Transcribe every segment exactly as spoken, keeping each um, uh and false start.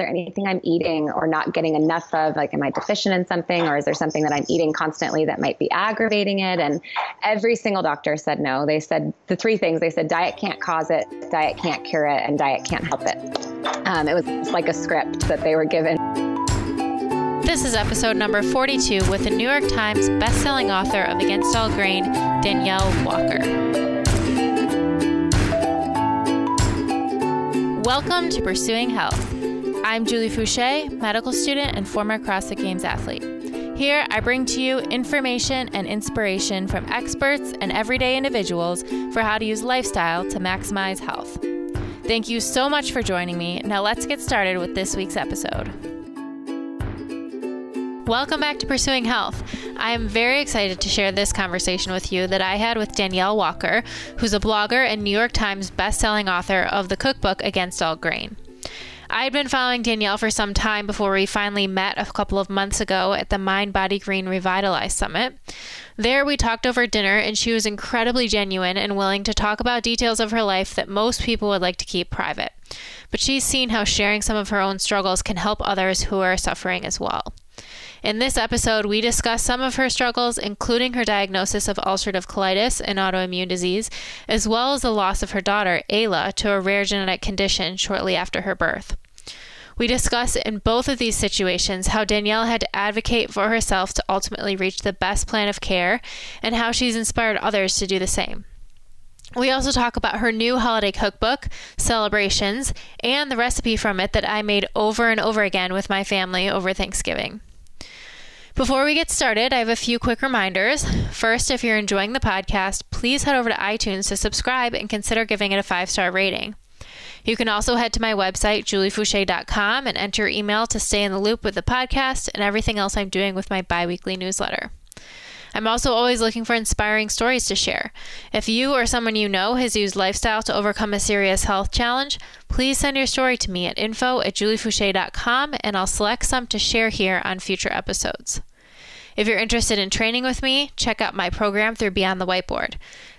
there anything I'm eating or not getting enough of? Like, am I deficient in something, or is there something that I'm eating constantly that might be aggravating it? And every single doctor said no. They said the three things. They said diet can't cause it, diet can't cure it, and diet can't help it. Um, it was like a script that they were given. This is episode number forty-two with the New York Times bestselling author of Against All Grain, Danielle Walker. Welcome to Pursuing Health. I'm Julie Fouché, medical student and former CrossFit Games athlete. Here, I bring to you information and inspiration from experts and everyday individuals for how to use lifestyle to maximize health. Thank you so much for joining me. Now let's get started with this week's episode. Welcome back to Pursuing Health. I am very excited to share this conversation with you that I had with Danielle Walker, who's a blogger and New York Times bestselling author of the cookbook Against All Grain. I had been following Danielle for some time before we finally met a couple of months ago at the Mind Body Green Revitalize Summit. There we talked over dinner, and she was incredibly genuine and willing to talk about details of her life that most people would like to keep private. But she's seen how sharing some of her own struggles can help others who are suffering as well. In this episode, we discuss some of her struggles, including her diagnosis of ulcerative colitis, an autoimmune disease, as well as the loss of her daughter, Ayla, to a rare genetic condition shortly after her birth. We discuss in both of these situations how Danielle had to advocate for herself to ultimately reach the best plan of care, and how she's inspired others to do the same. We also talk about her new holiday cookbook, Celebrations, and the recipe from it that I made over and over again with my family over Thanksgiving. Before we get started, I have a few quick reminders. First, if you're enjoying the podcast, please head over to iTunes to subscribe and consider giving it a five-star rating. You can also head to my website, julie fouché dot com, and enter your email to stay in the loop with the podcast and everything else I'm doing with my bi-weekly newsletter. I'm also always looking for inspiring stories to share. If you or someone you know has used lifestyle to overcome a serious health challenge, please send your story to me at info at julie fouché dot com, and I'll select some to share here on future episodes. If you're interested in training with me, check out my program through Beyond the Whiteboard.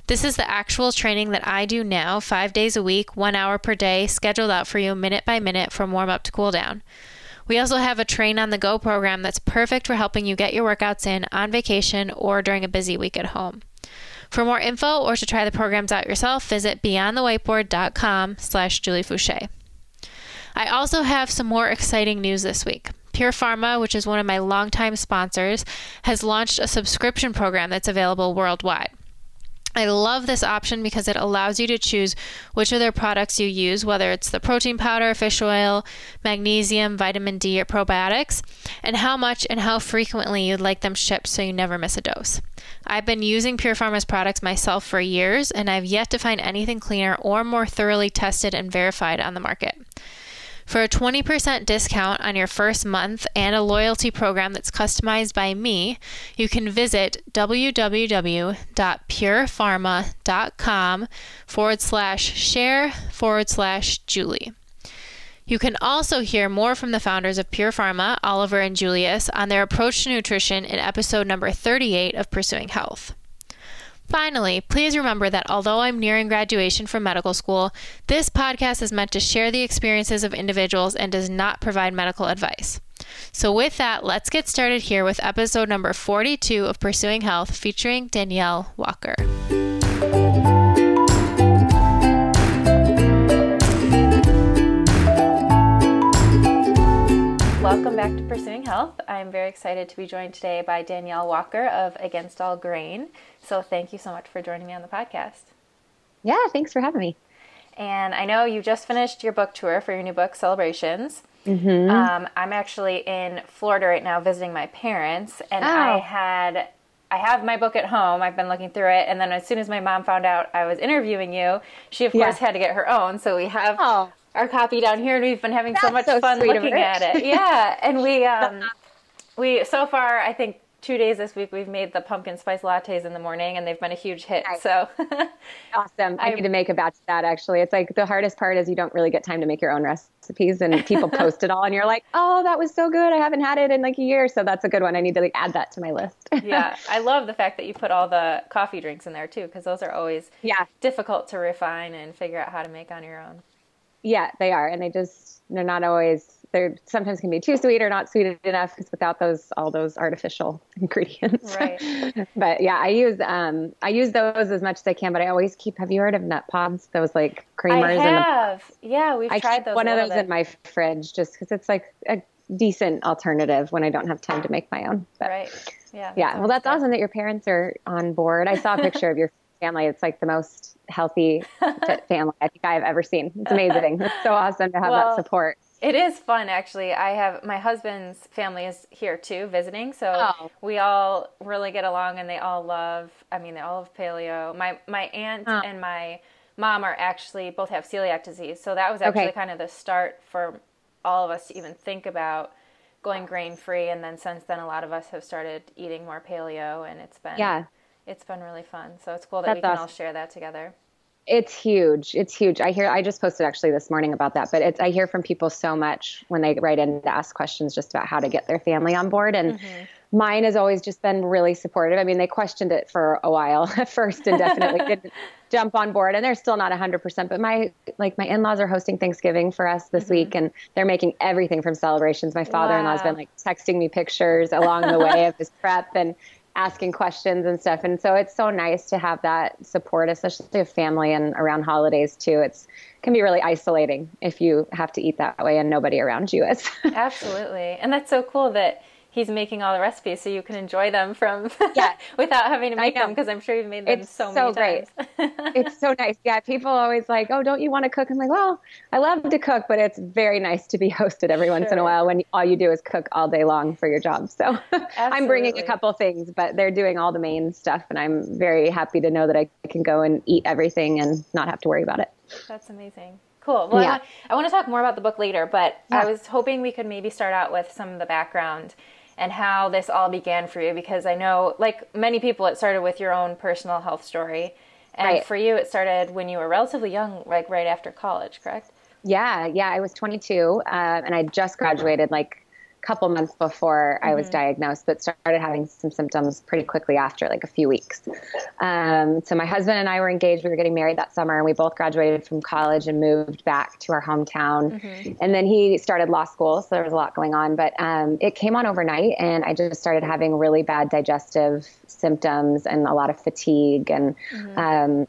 This is the actual training that I do now, five days a week, one hour per day, scheduled out for you minute by minute from warm up to cool down. We also have a Train on the Go program that's perfect for helping you get your workouts in on vacation or during a busy week at home. For more info or to try the programs out yourself, visit beyond the whiteboard dot com slash julie fouché. I also have some more exciting news this week. Pure Pharma, which is one of my longtime sponsors, has launched a subscription program that's available worldwide. I love this option because it allows you to choose which of their products you use, whether it's the protein powder, fish oil, magnesium, vitamin D, or probiotics, and how much and how frequently you'd like them shipped so you never miss a dose. I've been using Pure Pharma's products myself for years, and I've yet to find anything cleaner or more thoroughly tested and verified on the market. For a twenty percent discount on your first month and a loyalty program that's customized by me, you can visit www dot pure pharma dot com forward slash share forward slash Julie. You can also hear more from the founders of Pure Pharma, Oliver and Julius, on their approach to nutrition in episode number thirty-eight of Pursuing Health. Finally, please remember that although I'm nearing graduation from medical school, this podcast is meant to share the experiences of individuals and does not provide medical advice. So with that, let's get started here with episode number forty-two of Pursuing Health, featuring Danielle Walker. Welcome back to Pursuing Health. I'm very excited to be joined today by Danielle Walker of Against All Grain. So thank you so much for joining me on the podcast. Yeah, thanks for having me. And I know you just finished your book tour for your new book, Celebrations. Mm-hmm. Um, I'm actually in Florida right now visiting my parents, and oh. I had... I have my book at home. I've been looking through it. And then as soon as my mom found out I was interviewing you, she, of yeah. course, had to get her own. So we have oh. our copy down here, and we've been having That's so much so fun looking at it. Yeah. And we, um, we so far, I think two days this week, we've made the pumpkin spice lattes in the morning, and they've been a huge hit. Nice. So awesome. I, I need to make a batch of that, actually. It's like the hardest part is you don't really get time to make your own recipes, and people post it all, and you're like, oh, that was so good. I haven't had it in like a year. So that's a good one. I need to like add that to my list. Yeah. I love the fact that you put all the coffee drinks in there too, because those are always yeah. difficult to refine and figure out how to make on your own. Yeah, they are. And they just, they're not always, they're sometimes can be too sweet or not sweet enough, because without those, all those artificial ingredients. Right. But yeah, I use, um, I use those as much as I can, but I always keep, have you heard of Nut Pods? Those like creamers. I have. In the, yeah. We've I tried those. One of those bit. in my fridge, just cause it's like a decent alternative when I don't have time to make my own. But, right. Yeah. Yeah. Well, that's awesome that your parents are on board. I saw a picture of your family. It's like the most healthy fit family I think I've ever seen. It's amazing. It's so awesome to have well, that support. It is fun, actually. I have my husband's family is here too, visiting. So oh. we all really get along, and they all love, I mean, they all love paleo. My, my aunt oh. and my mom are actually both have celiac disease. So that was actually okay. kind of the start for all of us to even think about going grain free. And then since then, a lot of us have started eating more paleo, and it's been, yeah. it's been really fun. So it's cool that That's we can awesome. all share that together. It's huge. It's huge. I hear, I just posted actually this morning about that, but it's, I hear from people so much when they write in to ask questions just about how to get their family on board. And mm-hmm. mine has always just been really supportive. I mean, they questioned it for a while at first and definitely didn't jump on board, and they're still not a hundred percent, but my, like my in-laws are hosting Thanksgiving for us this mm-hmm. week, and they're making everything from Celebrations. My father-in-law's wow. been like texting me pictures along the way of his prep and asking questions and stuff. And so it's so nice to have that support, especially of family and around holidays too. It's can be really isolating if you have to eat that way and nobody around you is. Absolutely. And that's so cool that he's making all the recipes so you can enjoy them from yeah. without having to make them, because I'm sure you've made them it's so, so many great. times. It's so nice. Yeah. People always like, oh, don't you want to cook? I'm like, well, I love to cook, but it's very nice to be hosted every once sure. in a while when all you do is cook all day long for your job. So I'm bringing a couple things, but they're doing all the main stuff, and I'm very happy to know that I can go and eat everything and not have to worry about it. That's amazing. Cool. Well, yeah. I, want, I want to talk more about the book later, but yeah. I was hoping we could maybe start out with some of the background and how this all began for you, because I know, like many people, it started with your own personal health story. And right. for you, it started when you were relatively young, like right after college, correct? Yeah, yeah, I was twenty-two, uh, and I just graduated like a couple months before mm-hmm. I was diagnosed, but started having some symptoms pretty quickly after, like a few weeks. Um, so my husband and I were engaged, we were getting married that summer, and we both graduated from college and moved back to our hometown. Mm-hmm. And then he started law school, so there was a lot going on, but um, it came on overnight, and I just started having really bad digestive symptoms and a lot of fatigue. And mm-hmm. um,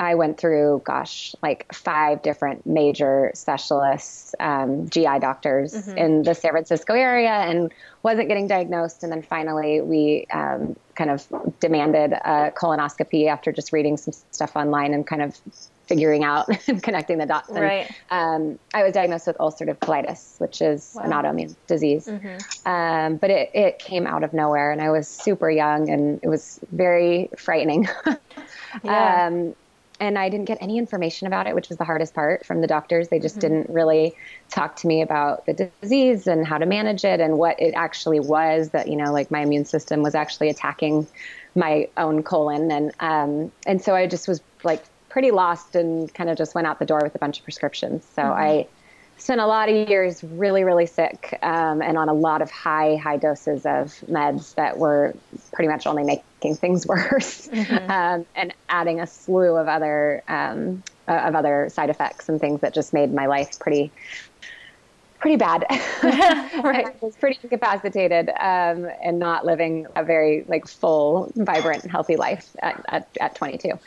I went through, gosh, like five different major specialists, um, G I doctors mm-hmm. in the San Francisco area, and wasn't getting diagnosed. And then finally we, um, kind of demanded a colonoscopy after just reading some stuff online and kind of figuring out and connecting the dots. And, right. um, I was diagnosed with ulcerative colitis, which is wow. an autoimmune disease. Mm-hmm. Um, but it, it came out of nowhere, and I was super young, and it was very frightening. yeah. Um, And I didn't get any information about it, which was the hardest part from the doctors. They just mm-hmm. didn't really talk to me about the disease and how to manage it and what it actually was that, you know, like my immune system was actually attacking my own colon. And, um, and so I just was like pretty lost and kind of just went out the door with a bunch of prescriptions. So mm-hmm. I spent a lot of years really, really sick, um, and on a lot of high, high doses of meds that were pretty much only making things worse, mm-hmm. um, and adding a slew of other, um, uh, of other side effects and things that just made my life pretty, pretty bad. right. I was pretty incapacitated, um, and not living a very like full, vibrant, healthy life at, at, at twenty-two.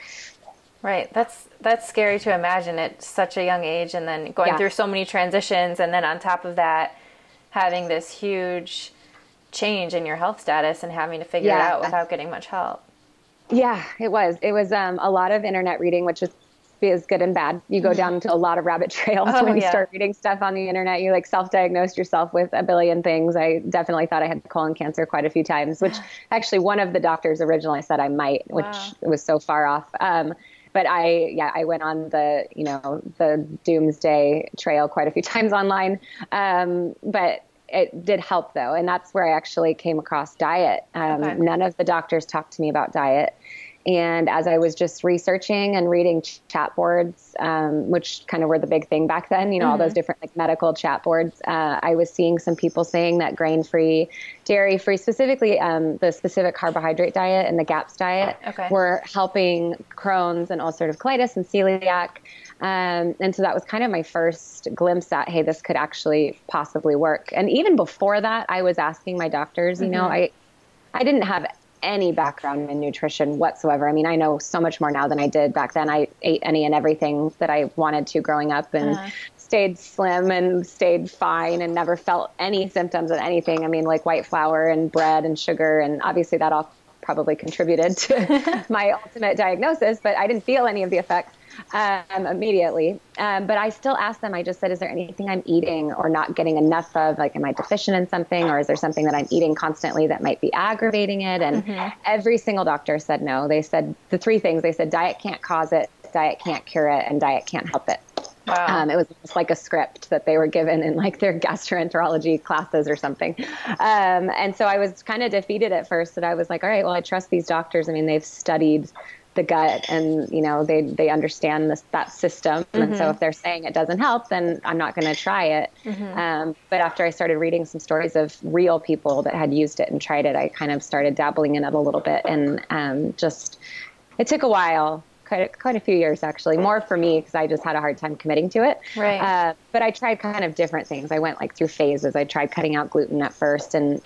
Right. That's, that's scary to imagine at such a young age, and then going yeah. through so many transitions. And then on top of that, having this huge change in your health status and having to figure yeah. it out without getting much help. Yeah, it was, it was, um, a lot of internet reading, which is, is good and bad. You go down to a lot of rabbit trails oh, when you yeah. start reading stuff on the internet. You like self-diagnosed yourself with a billion things. I definitely thought I had colon cancer quite a few times, which actually one of the doctors originally said I might, which wow. was so far off. Um, But I, yeah, I went on the, you know, the doomsday trail quite a few times online. Um, but it did help though. And that's where I actually came across diet. Um, okay. None of the doctors talked to me about diet. And as I was just researching and reading ch- chat boards, um, which kind of were the big thing back then, you know, mm-hmm. all those different like medical chat boards, uh, I was seeing some people saying that grain-free, dairy-free, specifically um, the specific carbohydrate diet and the GAPS diet okay. were helping Crohn's and ulcerative colitis and celiac. Um, and so that was kind of my first glimpse at, hey, this could actually possibly work. And even before that, I was asking my doctors, mm-hmm. you know, I, I didn't have any background in nutrition whatsoever. I mean, I know so much more now than I did back then. I ate any and everything that I wanted to growing up and uh-huh. stayed slim and stayed fine and never felt any symptoms of anything. I mean, like white flour and bread and sugar, and obviously that all probably contributed to my ultimate diagnosis, but I didn't feel any of the effects um, immediately. Um, but I still asked them, I just said, is there anything I'm eating or not getting enough of? Like, am I deficient in something, or is there something that I'm eating constantly that might be aggravating it? And mm-hmm. every single doctor said no. They said the three things. They said diet can't cause it, diet can't cure it, and diet can't help it. Wow. Um, it was just like a script that they were given in like their gastroenterology classes or something. Um, and so I was kind of defeated at first, that I was like, all right, well, I trust these doctors. I mean, they've studied the gut and, you know, they, they understand this, that system. Mm-hmm. And so if they're saying it doesn't help, then I'm not going to try it. Mm-hmm. Um, but after I started reading some stories of real people that had used it and tried it, I kind of started dabbling in it a little bit. And um, just, it took a while. Quite a, quite a few years, actually, more for me because I just had a hard time committing to it. Right. Uh, but I tried kind of different things. I went like through phases. I tried cutting out gluten at first and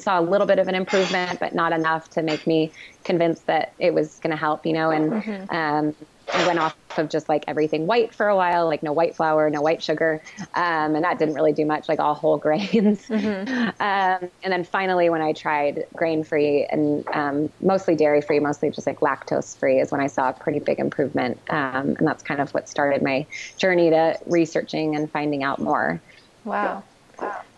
saw a little bit of an improvement, but not enough to make me convinced that it was going to help, you know, and mm-hmm. um, I went off of just like everything white for a while, like no white flour, no white sugar. Um, and that didn't really do much, like all whole grains. Mm-hmm. Um, and then finally, when I tried grain free and um, mostly dairy free, mostly just like lactose free is when I saw a pretty big improvement. Um, and that's kind of what started my journey to researching and finding out more. Wow.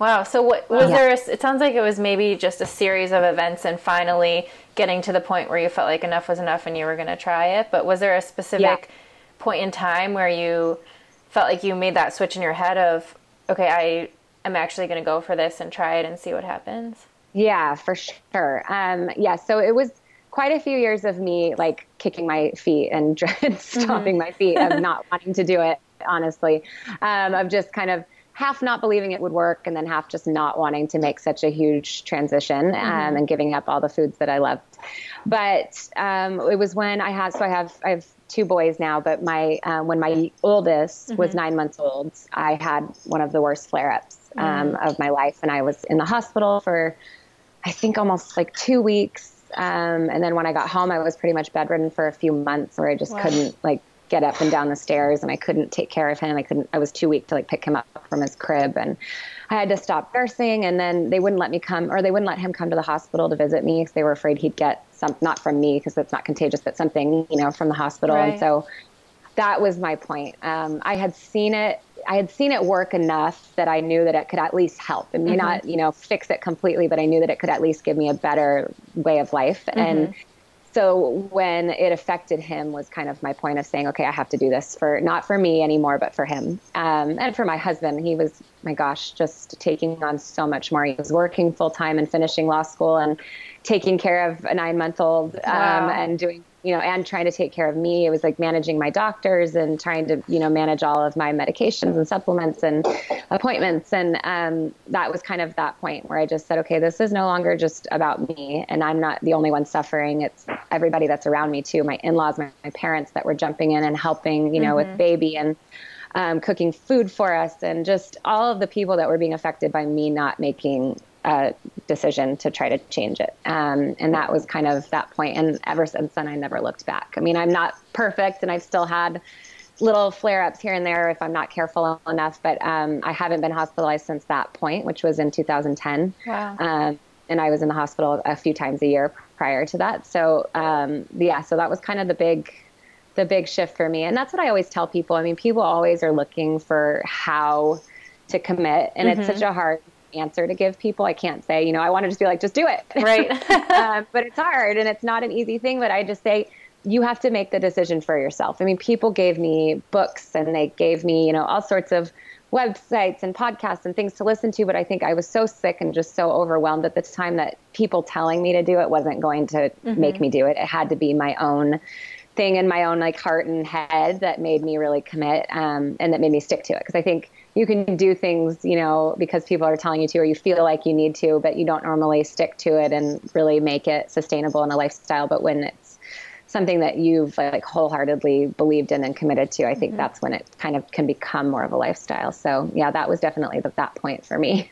Wow. So what was yeah. there? A, it sounds like it was maybe just a series of events and finally getting to the point where you felt like enough was enough and you were going to try it. But was there a specific yeah. point in time where you felt like you made that switch in your head of, okay, I am actually going to go for this and try it and see what happens? Yeah, for sure. Um, yeah. So it was quite a few years of me like kicking my feet and stomping mm-hmm. my feet of not wanting to do it, honestly, um, of just kind of half not believing it would work and then half just not wanting to make such a huge transition um, mm-hmm. and giving up all the foods that I loved. But um, it was when I had, so I have, I have two boys now, but my, um, when my oldest mm-hmm. was nine months old, I had one of the worst flare-ups um, mm-hmm. of my life. And I was in the hospital for, I think almost like two weeks. Um, and then when I got home, I was pretty much bedridden for a few months where I just wow. couldn't like get up and down the stairs, and I couldn't take care of him. I couldn't, I was too weak to like pick him up from his crib, and I had to stop nursing. And then they wouldn't let me come, or they wouldn't let him come to the hospital to visit me because they were afraid he'd get some, not from me because it's not contagious, but something, you know, from the hospital. Right. And so that was my point. Um, I had seen it, I had seen it work enough that I knew that it could at least help. It may mm-hmm. not, you know, fix it completely, but I knew that it could at least give me a better way of life. Mm-hmm. And so when it affected him was kind of my point of saying, okay, I have to do this for, not for me anymore, but for him. Um, and for my husband, he was, my gosh, just taking on so much more. He was working full time and finishing law school and taking care of a nine month old, um, wow. and doing, you know, and trying to take care of me. It was like managing my doctors and trying to, you know, manage all of my medications and supplements and appointments. And, um, that was kind of that point where I just said, okay, this is no longer just about me and I'm not the only one suffering. It's everybody that's around me too. My in-laws, my, my parents that were jumping in and helping, you know, mm-hmm. with baby and, um, cooking food for us and just all of the people that were being affected by me not making a decision to try to change it. Um, and that was kind of that point. And ever since then, I never looked back. I mean, I'm not perfect and I've still had little flare-ups here and there if I'm not careful enough, but um, I haven't been hospitalized since that point, which was in two thousand ten. Wow. Um, and I was in the hospital a few times a year prior to that. So um, yeah, so that was kind of the big, the big shift for me. And that's what I always tell people. I mean, people always are looking for how to commit, and mm-hmm. it's such a hard answer to give people. I can't say, you know, I want to just be like, just do it. Right. um, but it's hard and it's not an easy thing, but I just say, you have to make the decision for yourself. I mean, people gave me books and they gave me, you know, all sorts of websites and podcasts and things to listen to, but I think I was so sick and just so overwhelmed at the time that people telling me to do it wasn't going to mm-hmm. make me do it. It had to be my own thing in my own like heart and head that made me really commit um, and that made me stick to it. Because I think you can do things, you know, because people are telling you to, or you feel like you need to, but you don't normally stick to it and really make it sustainable in a lifestyle. But when it's something that you've like wholeheartedly believed in and committed to, I think mm-hmm. that's when it kind of can become more of a lifestyle. So yeah, that was definitely the, that point for me.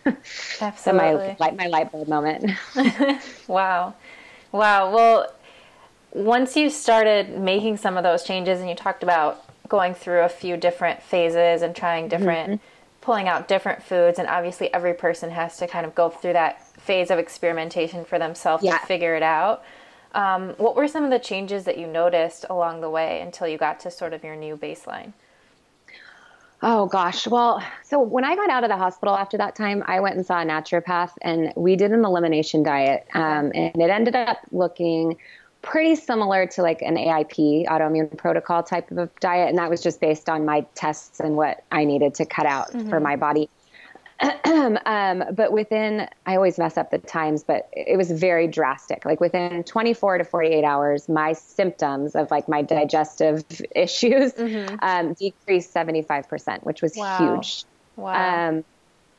Absolutely. So my, my light bulb moment. Wow. Wow. Well, once you started making some of those changes, and you talked about going through a few different phases and trying different, mm-hmm. pulling out different foods, and obviously every person has to kind of go through that phase of experimentation for themselves yeah. to figure it out. Um, what were some of the changes that you noticed along the way until you got to sort of your new baseline? Oh gosh. Well, so when I got out of the hospital after that time, I went and saw a naturopath, and we did an elimination diet. Um, and it ended up looking pretty similar to like an A I P, autoimmune protocol type of a diet. And that was just based on my tests and what I needed to cut out mm-hmm. for my body. um, but within, I always mess up the times, but it was very drastic. Like within twenty-four to forty-eight hours, my symptoms of like my digestive issues mm-hmm. um, decreased seventy-five percent, which was wow. huge. Wow. Um,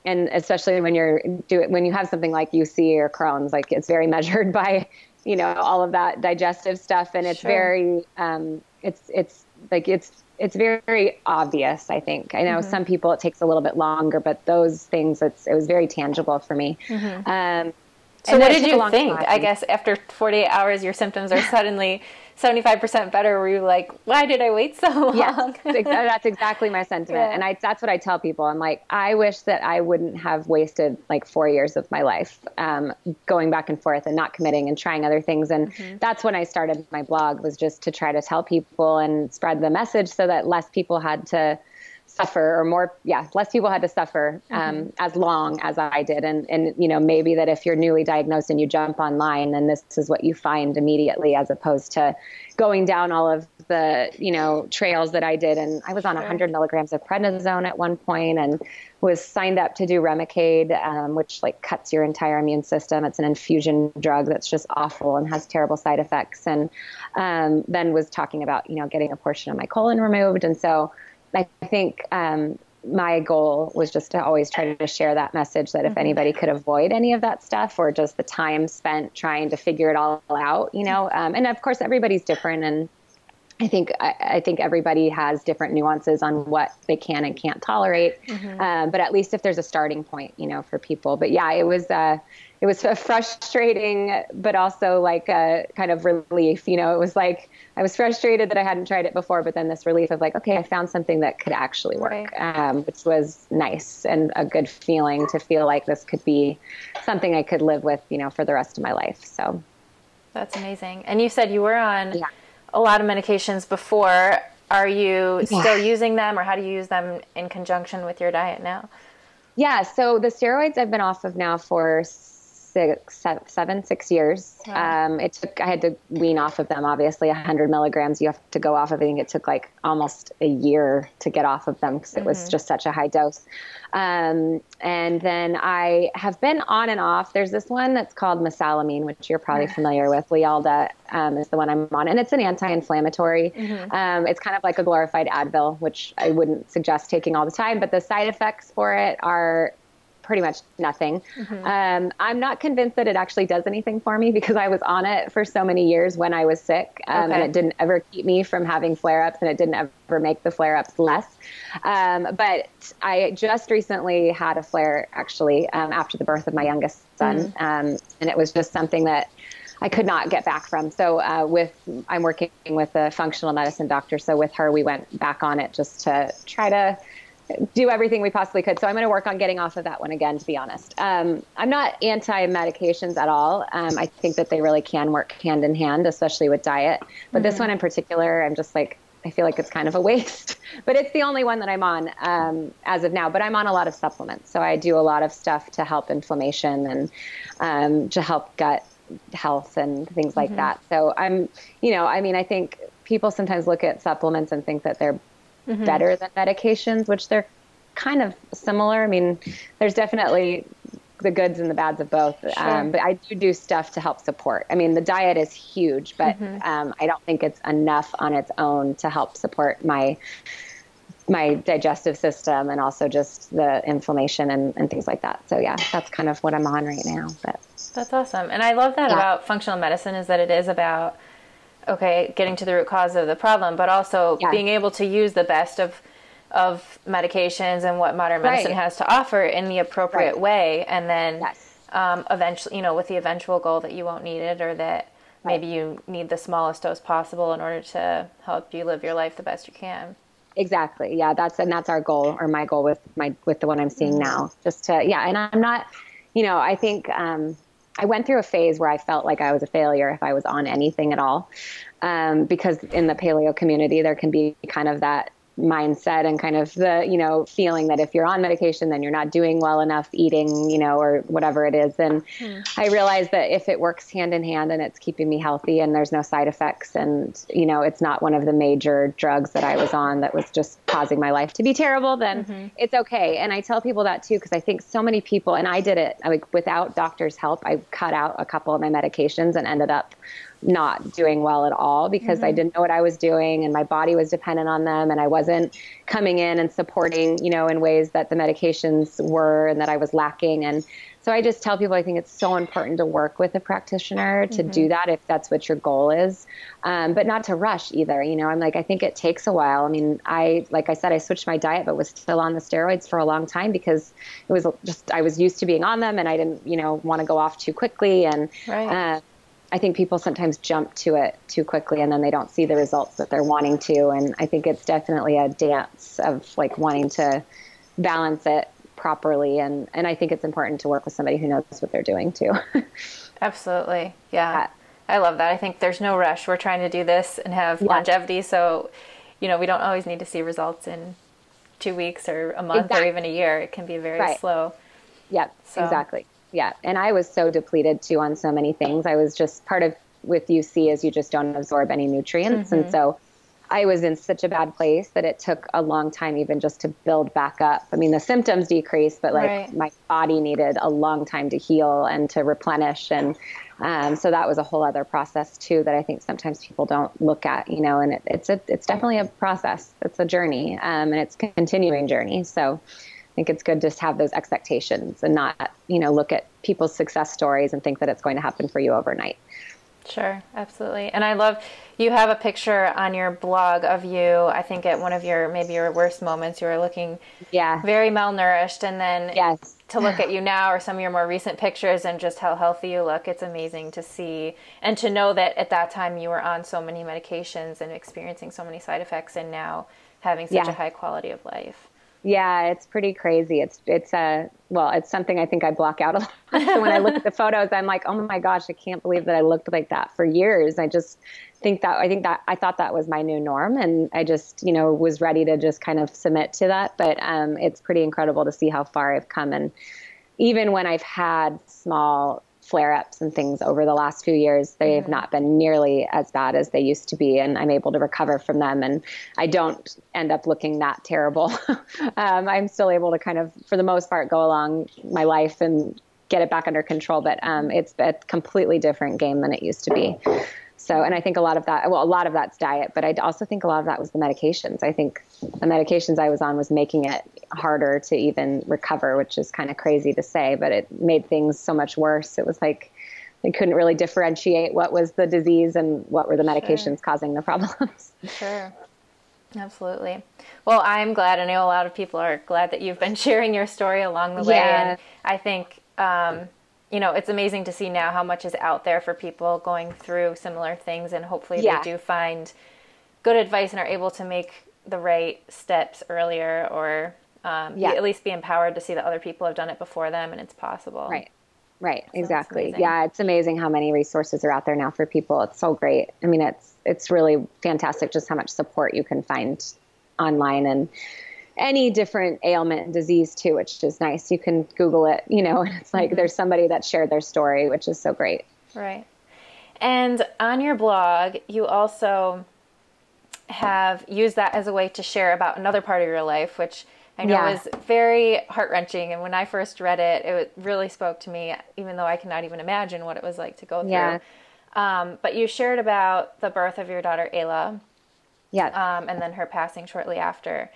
and especially when you're do when you have something like U C or Crohn's, like it's very measured by, you know, all of that digestive stuff. And it's sure. very, um, it's, it's like, it's, it's very obvious, I think. I know mm-hmm. some people it takes a little bit longer, but those things, it's, it was very tangible for me. Mm-hmm. Um, so what did you think? Time. I guess after forty-eight hours, your symptoms are suddenly seventy-five percent better. Were you like, why did I wait so long? Yes, that's exactly my sentiment. Yeah. And I, that's what I tell people. I'm like, I wish that I wouldn't have wasted like four years of my life um, going back and forth and not committing and trying other things. And mm-hmm. that's when I started my blog, was just to try to tell people and spread the message so that less people had to suffer or more, yeah, less people had to suffer um, mm-hmm. as long as I did. And, and, you know, maybe that if you're newly diagnosed and you jump online, then this is what you find immediately, as opposed to going down all of the, you know, trails that I did. And I was on sure. one hundred milligrams of prednisone at one point, and was signed up to do Remicade, um, which like cuts your entire immune system. It's an infusion drug that's just awful and has terrible side effects. And um, then was talking about, you know, getting a portion of my colon removed. And so I think um, my goal was just to always try to share that message that if mm-hmm. anybody could avoid any of that stuff, or just the time spent trying to figure it all out, you know, um, and of course everybody's different. And I think, I, I think everybody has different nuances on what they can and can't tolerate. Mm-hmm. Um, but at least if there's a starting point, you know, for people. But yeah, it was, uh, it was a frustrating, but also like a kind of relief, you know. It was like, I was frustrated that I hadn't tried it before, but then this relief of like, okay, I found something that could actually work, right. um, which was nice and a good feeling to feel like this could be something I could live with, you know, for the rest of my life. So that's amazing. And you said you were on yeah. a lot of medications before. Are you yeah. still using them, or how do you use them in conjunction with your diet now? Yeah. So the steroids I've been off of now for Six, seven, seven, six years. Wow. Um, it took, I had to wean off of them, obviously. one hundred milligrams you have to go off of. I think it took like almost a year to get off of them, because mm-hmm. it was just such a high dose. Um, and then I have been on and off. There's this one that's called mesalamine, which you're probably familiar with. Lialda um, is the one I'm on, and it's an anti-inflammatory. Mm-hmm. Um, it's kind of like a glorified Advil, which I wouldn't suggest taking all the time, but the side effects for it are pretty much nothing. Mm-hmm. Um, I'm not convinced that it actually does anything for me, because I was on it for so many years when I was sick, um, okay. and it didn't ever keep me from having flare-ups, and it didn't ever make the flare-ups less. Um, but I just recently had a flare, actually, um, after the birth of my youngest son. Mm-hmm. Um, and it was just something that I could not get back from. So uh, with, I'm working with a functional medicine doctor. So with her, we went back on it just to try to do everything we possibly could. So I'm going to work on getting off of that one again, to be honest. Um, I'm not anti-medications at all. Um, I think that they really can work hand in hand, especially with diet. But mm-hmm. this one in particular, I'm just like, I feel like it's kind of a waste, but it's the only one that I'm on um, as of now. But I'm on a lot of supplements. So I do a lot of stuff to help inflammation and um, to help gut health and things like mm-hmm. that. So I'm, you know, I mean, I think people sometimes look at supplements and think that they're Mm-hmm. better than medications, which they're kind of similar. I mean, there's definitely the goods and the bads of both. Sure. Um, but I do do stuff to help support. I mean, the diet is huge, but mm-hmm. um, I don't think it's enough on its own to help support my my digestive system and also just the inflammation and, and things like that. So yeah, that's kind of what I'm on right now. But that's awesome. And I love that yeah. about functional medicine is that it is about, okay, getting to the root cause of the problem, but also yeah. being able to use the best of of medications and what modern medicine right. has to offer in the appropriate right. way. And then yes. um, eventually, you know, with the eventual goal that you won't need it, or that right. maybe you need the smallest dose possible in order to help you live your life the best you can. Exactly. Yeah. That's, and that's our goal, or my goal with my, with the one I'm seeing now, just to, yeah. And I'm not, you know, I think, um, I went through a phase where I felt like I was a failure if I was on anything at all. Um, because in the paleo community, there can be kind of that mindset and kind of the, you know, feeling that if you're on medication, then you're not doing well enough eating, you know, or whatever it is. And yeah. I realized that if it works hand in hand and it's keeping me healthy and there's no side effects and, you know, it's not one of the major drugs that I was on that was just causing my life to be terrible, then mm-hmm. it's okay. And I tell people that too, because I think so many people, and I did it like without doctors' help, I cut out a couple of my medications and ended up not doing well at all because mm-hmm. I didn't know what I was doing and my body was dependent on them and I wasn't coming in and supporting, you know, in ways that the medications were and that I was lacking. And so I just tell people, I think it's so important to work with a practitioner to mm-hmm. do that if that's what your goal is, um, but not to rush either. You know, I'm like, I think it takes a while. I mean, I, like I said, I switched my diet, but was still on the steroids for a long time because it was just, I was used to being on them and I didn't, you know, want to go off too quickly. And, right. uh, I think people sometimes jump to it too quickly and then they don't see the results that they're wanting to. And I think it's definitely a dance of like wanting to balance it properly. And, and I think it's important to work with somebody who knows what they're doing too. Absolutely. Yeah. yeah. I love that. I think there's no rush. We're trying to do this and have yeah. longevity. So, you know, we don't always need to see results in two weeks or a month exactly. or even a year. It can be very right. slow. Yeah, so. Exactly. Yeah. And I was so depleted too on so many things. I was just part of with U C is you just don't absorb any nutrients. Mm-hmm. And so I was in such a bad place that it took a long time even just to build back up. I mean, the symptoms decreased, but like right. my body needed a long time to heal and to replenish. And um, so that was a whole other process too, that I think sometimes people don't look at, you know, and it, it's a, it's definitely a process. It's a journey um, and it's a continuing journey. So I think it's good just to have those expectations and not, you know, look at people's success stories and think that it's going to happen for you overnight. Sure. Absolutely. And I love, you have a picture on your blog of you, I think at one of your, maybe your worst moments, you were looking yeah. very malnourished, and then yes. to look at you now or some of your more recent pictures and just how healthy you look. It's amazing to see and to know that at that time you were on so many medications and experiencing so many side effects and now having such yeah. a high quality of life. Yeah, it's pretty crazy. It's, it's a, well, it's something I think I block out a lot. So when I look at the photos, I'm like, oh my gosh, I can't believe that I looked like that for years. I just think that, I think that I thought that was my new norm, and I just, you know, was ready to just kind of submit to that. But, um, it's pretty incredible to see how far I've come. And even when I've had small flare-ups and things over the last few years, they have not been nearly as bad as they used to be, and I'm able to recover from them, and I don't end up looking that terrible. um, I'm still able to kind of, for the most part, go along my life and get it back under control, but um, it's a completely different game than it used to be. So, and I think a lot of that, well, a lot of that's diet, but I also think a lot of that was the medications. I think the medications I was on was making it harder to even recover, which is kind of crazy to say, but it made things so much worse. It was like, they couldn't really differentiate what was the disease and what were the medications sure. causing the problems. Sure. Absolutely. Well, I'm glad. I know a lot of people are glad that you've been sharing your story along the way. Yeah. And I think, um, you know, it's amazing to see now how much is out there for people going through similar things, and hopefully yeah. they do find good advice and are able to make the right steps earlier, or um, yeah. at least be empowered to see that other people have done it before them and it's possible. Right. Right. So exactly. Yeah. It's amazing how many resources are out there now for people. It's so great. I mean, it's, it's really fantastic just how much support you can find online, and any different ailment and disease too, which is nice. You can Google it, you know, and it's like mm-hmm. there's somebody that shared their story, which is so great. Right. And on your blog, you also have used that as a way to share about another part of your life, which I know yeah. it was very heart-wrenching. And when I first read it, it really spoke to me, even though I cannot even imagine what it was like to go through. Yeah. Um, but you shared about the birth of your daughter, Ayla. Yeah. Um, and then her passing shortly after.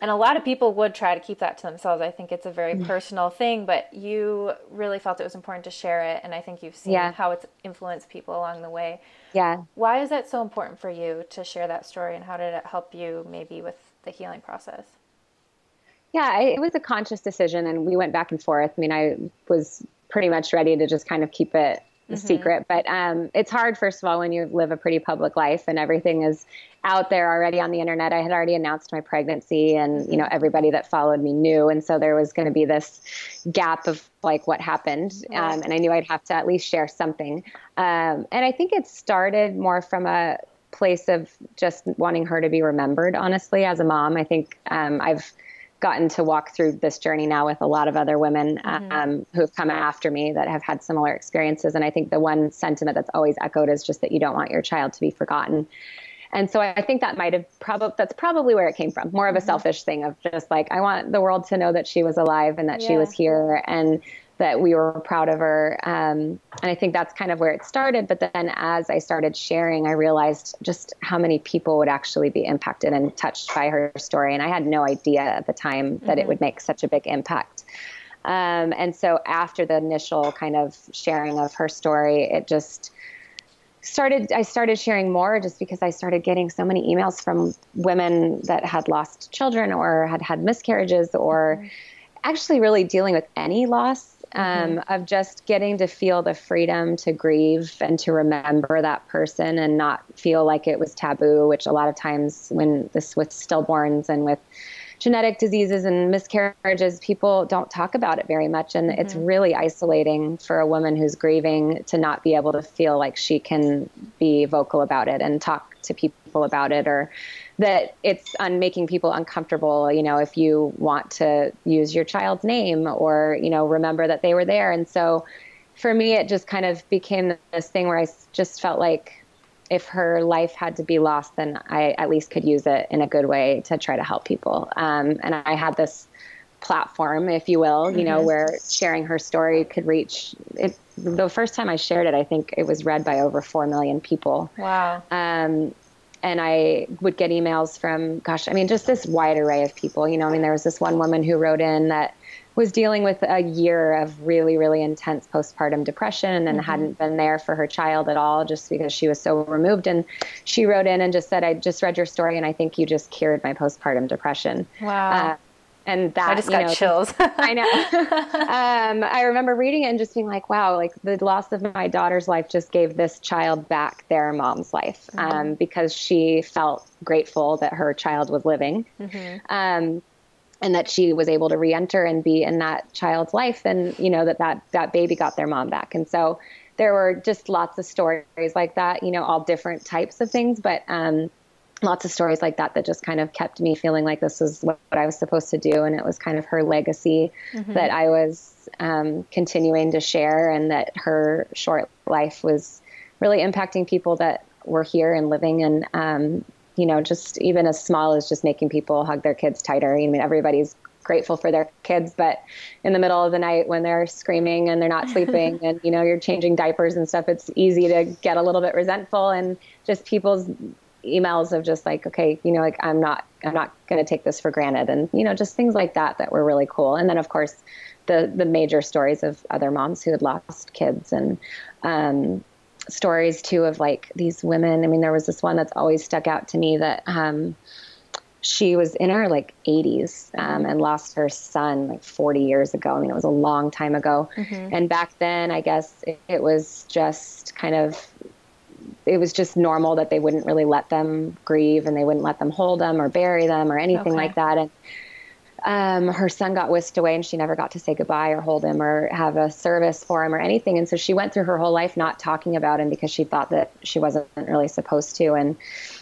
And a lot of people would try to keep that to themselves. I think it's a very personal thing, but you really felt it was important to share it. And I think you've seen yeah. how it's influenced people along the way. Yeah. Why is that so important for you to share that story, and how did it help you maybe with the healing process? Yeah, I, it was a conscious decision, and we went back and forth. I mean, I was pretty much ready to just kind of keep it a mm-hmm. secret, but um, it's hard, first of all, when you live a pretty public life and everything is out there already on the internet. I had already announced my pregnancy, and you know, everybody that followed me knew, and so there was going to be this gap of like what happened, um, and I knew I'd have to at least share something. Um, and I think it started more from a place of just wanting her to be remembered, honestly, as a mom. I think um, I've gotten to walk through this journey now with a lot of other women mm-hmm. um, who have come after me that have had similar experiences. And I think the one sentiment that's always echoed is just that you don't want your child to be forgotten. And so I think that might have probably, that's probably where it came from, more of a mm-hmm. selfish thing of just like, I want the world to know that she was alive and that yeah. she was here and that we were proud of her. Um, and I think that's kind of where it started. But then as I started sharing, I realized just how many people would actually be impacted and touched by her story. And I had no idea at the time that mm-hmm. it would make such a big impact. Um, and so after the initial kind of sharing of her story, it just started, I started sharing more just because I started getting so many emails from women that had lost children or had had miscarriages or actually really dealing with any loss, um, mm-hmm. of just getting to feel the freedom to grieve and to remember that person and not feel like it was taboo, which a lot of times when this with stillborns and with genetic diseases and miscarriages, people don't talk about it very much. And mm-hmm. it's really isolating for a woman who's grieving to not be able to feel like she can be vocal about it and talk to people about it, or that it's on making people uncomfortable. You know, if you want to use your child's name or, you know, remember that they were there. And so for me, it just kind of became this thing where I just felt like if her life had to be lost, then I at least could use it in a good way to try to help people. Um, and I had this platform, if you will, you mm-hmm. know, where sharing her story could reach it. The first time I shared it, I think it was read by over four million people. Wow. Um, and I would get emails from, gosh, I mean, just this wide array of people, you know, I mean, there was this one woman who wrote in that was dealing with a year of really, really intense postpartum depression and mm-hmm. hadn't been there for her child at all just because she was so removed. And she wrote in and just said, I just read your story and I think you just cured my postpartum depression. Wow. Uh, and that, I just got you know, chills. I know. um, I remember reading it and just being like, wow, like the loss of my daughter's life just gave this child back their mom's life, mm-hmm. um, because she felt grateful that her child was living. Mm-hmm. Um, and that she was able to re-enter and be in that child's life, and, you know, that, that that baby got their mom back. And so there were just lots of stories like that, you know, all different types of things, but um, lots of stories like that that just kind of kept me feeling like this was what I was supposed to do, and it was kind of her legacy mm-hmm. that I was um, continuing to share, and that her short life was really impacting people that were here and living and um you know, just even as small as just making people hug their kids tighter. I mean, everybody's grateful for their kids, but in the middle of the night when they're screaming and they're not sleeping and, you know, you're changing diapers and stuff, it's easy to get a little bit resentful. And just people's emails of just like, okay, you know, like I'm not, I'm not going to take this for granted. And, you know, just things like that, that were really cool. And then of course the, the major stories of other moms who had lost kids and, um, stories too of like these women. I mean, there was this one that's always stuck out to me that, um, she was in her like eighties, um, and lost her son like forty years ago. I mean, it was a long time ago. Mm-hmm. And back then, I guess it, it was just kind of, it was just normal that they wouldn't really let them grieve and they wouldn't let them hold them or bury them or anything okay. like that. And, Um, her son got whisked away and she never got to say goodbye or hold him or have a service for him or anything. And so she went through her whole life not talking about him because she thought that she wasn't really supposed to. And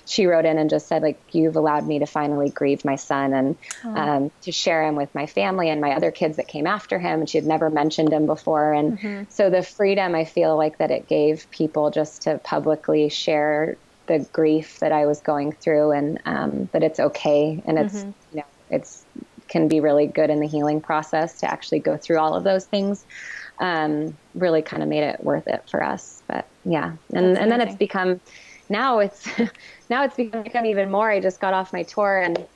she wrote in and just said, like, you've allowed me to finally grieve my son and um, to share him with my family and my other kids that came after him. And she had never mentioned him before. And mm-hmm. so the freedom, I feel like, that it gave people just to publicly share the grief that I was going through and um, that it's okay. And it's, mm-hmm. you know, it's can be really good in the healing process to actually go through all of those things, um, really kind of made it worth it for us. But yeah. And, and then it's become, now it's, now it's become even more. I just got off my tour, and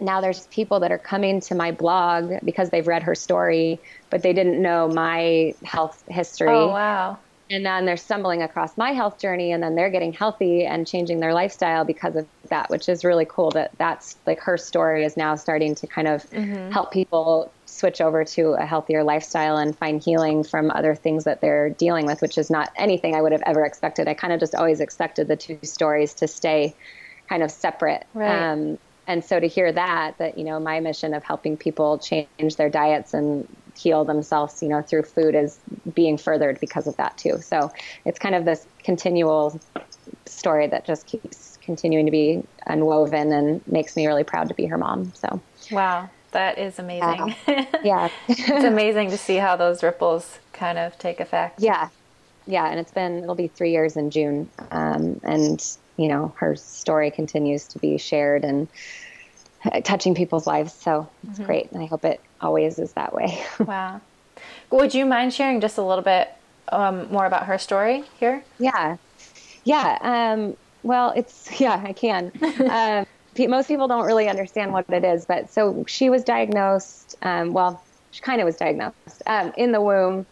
now there's people that are coming to my blog because they've read her story, but they didn't know my health history. Oh, wow. And then they're stumbling across my health journey, and then they're getting healthy and changing their lifestyle because of that, which is really cool that that's like her story is now starting to kind of mm-hmm. help people switch over to a healthier lifestyle and find healing from other things that they're dealing with, which is not anything I would have ever expected. I kind of just always expected the two stories to stay kind of separate. Right. Um, and so to hear that, that, you know, my mission of helping people change their diets and heal themselves, you know, through food is being furthered because of that too. So it's kind of this continual story that just keeps continuing to be unwoven and makes me really proud to be her mom. So, wow, that is amazing. Yeah. yeah. It's amazing to see how those ripples kind of take effect. Yeah. Yeah. And it's been, it'll be three years in June. Um, and you know, her story continues to be shared and touching people's lives. So it's mm-hmm. great. And I hope it always is that way. Wow. Would you mind sharing just a little bit um, more about her story here? Yeah. Yeah. Um, well, it's, yeah, I can. um, most people don't really understand what it is, but so she was diagnosed. Um, well, she kind of was diagnosed um, in the womb.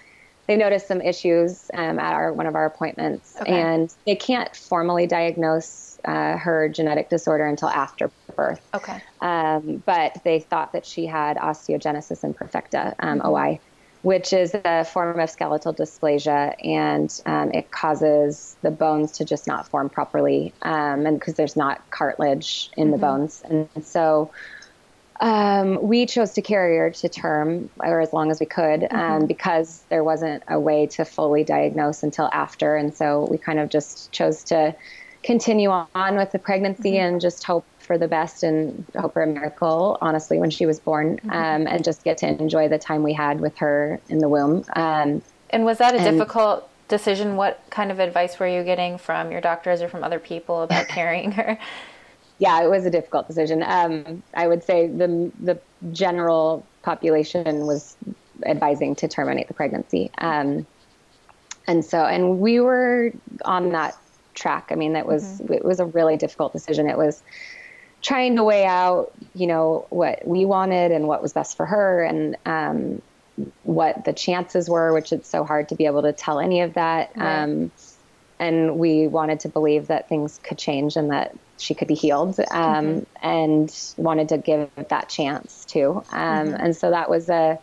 They noticed some issues um, at our, one of our appointments, okay. and they can't formally diagnose uh, her genetic disorder until after birth. Okay. Um, but they thought that she had osteogenesis imperfecta, um, O I, which is a form of skeletal dysplasia, and um, it causes the bones to just not form properly, um, and because there's not cartilage in mm-hmm. the bones, and, and so. Um, we chose to carry her to term, or as long as we could, um, mm-hmm. because there wasn't a way to fully diagnose until after. And so we kind of just chose to continue on with the pregnancy mm-hmm. and just hope for the best and hope for a miracle, honestly, when she was born, mm-hmm. um, and just get to enjoy the time we had with her in the womb. Um, and was that a and, difficult decision? What kind of advice were you getting from your doctors or from other people about carrying her? Yeah, it was a difficult decision. Um, I would say the the general population was advising to terminate the pregnancy. Um, and so, and we were on that track. I mean, that was, mm-hmm. it was a really difficult decision. It was trying to weigh out, you know, what we wanted and what was best for her and um, what the chances were, which it's so hard to be able to tell any of that. Right. Um, and we wanted to believe that things could change and that she could be healed, um, mm-hmm. and wanted to give that chance too. Um, mm-hmm. And so that was a,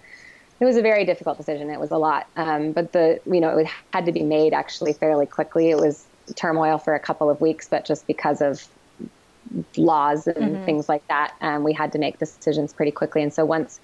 it was a very difficult decision. It was a lot. Um, but the, you know, it had to be made actually fairly quickly. It was turmoil for a couple of weeks, but just because of laws and mm-hmm. things like that, um, we had to make the decisions pretty quickly. And so once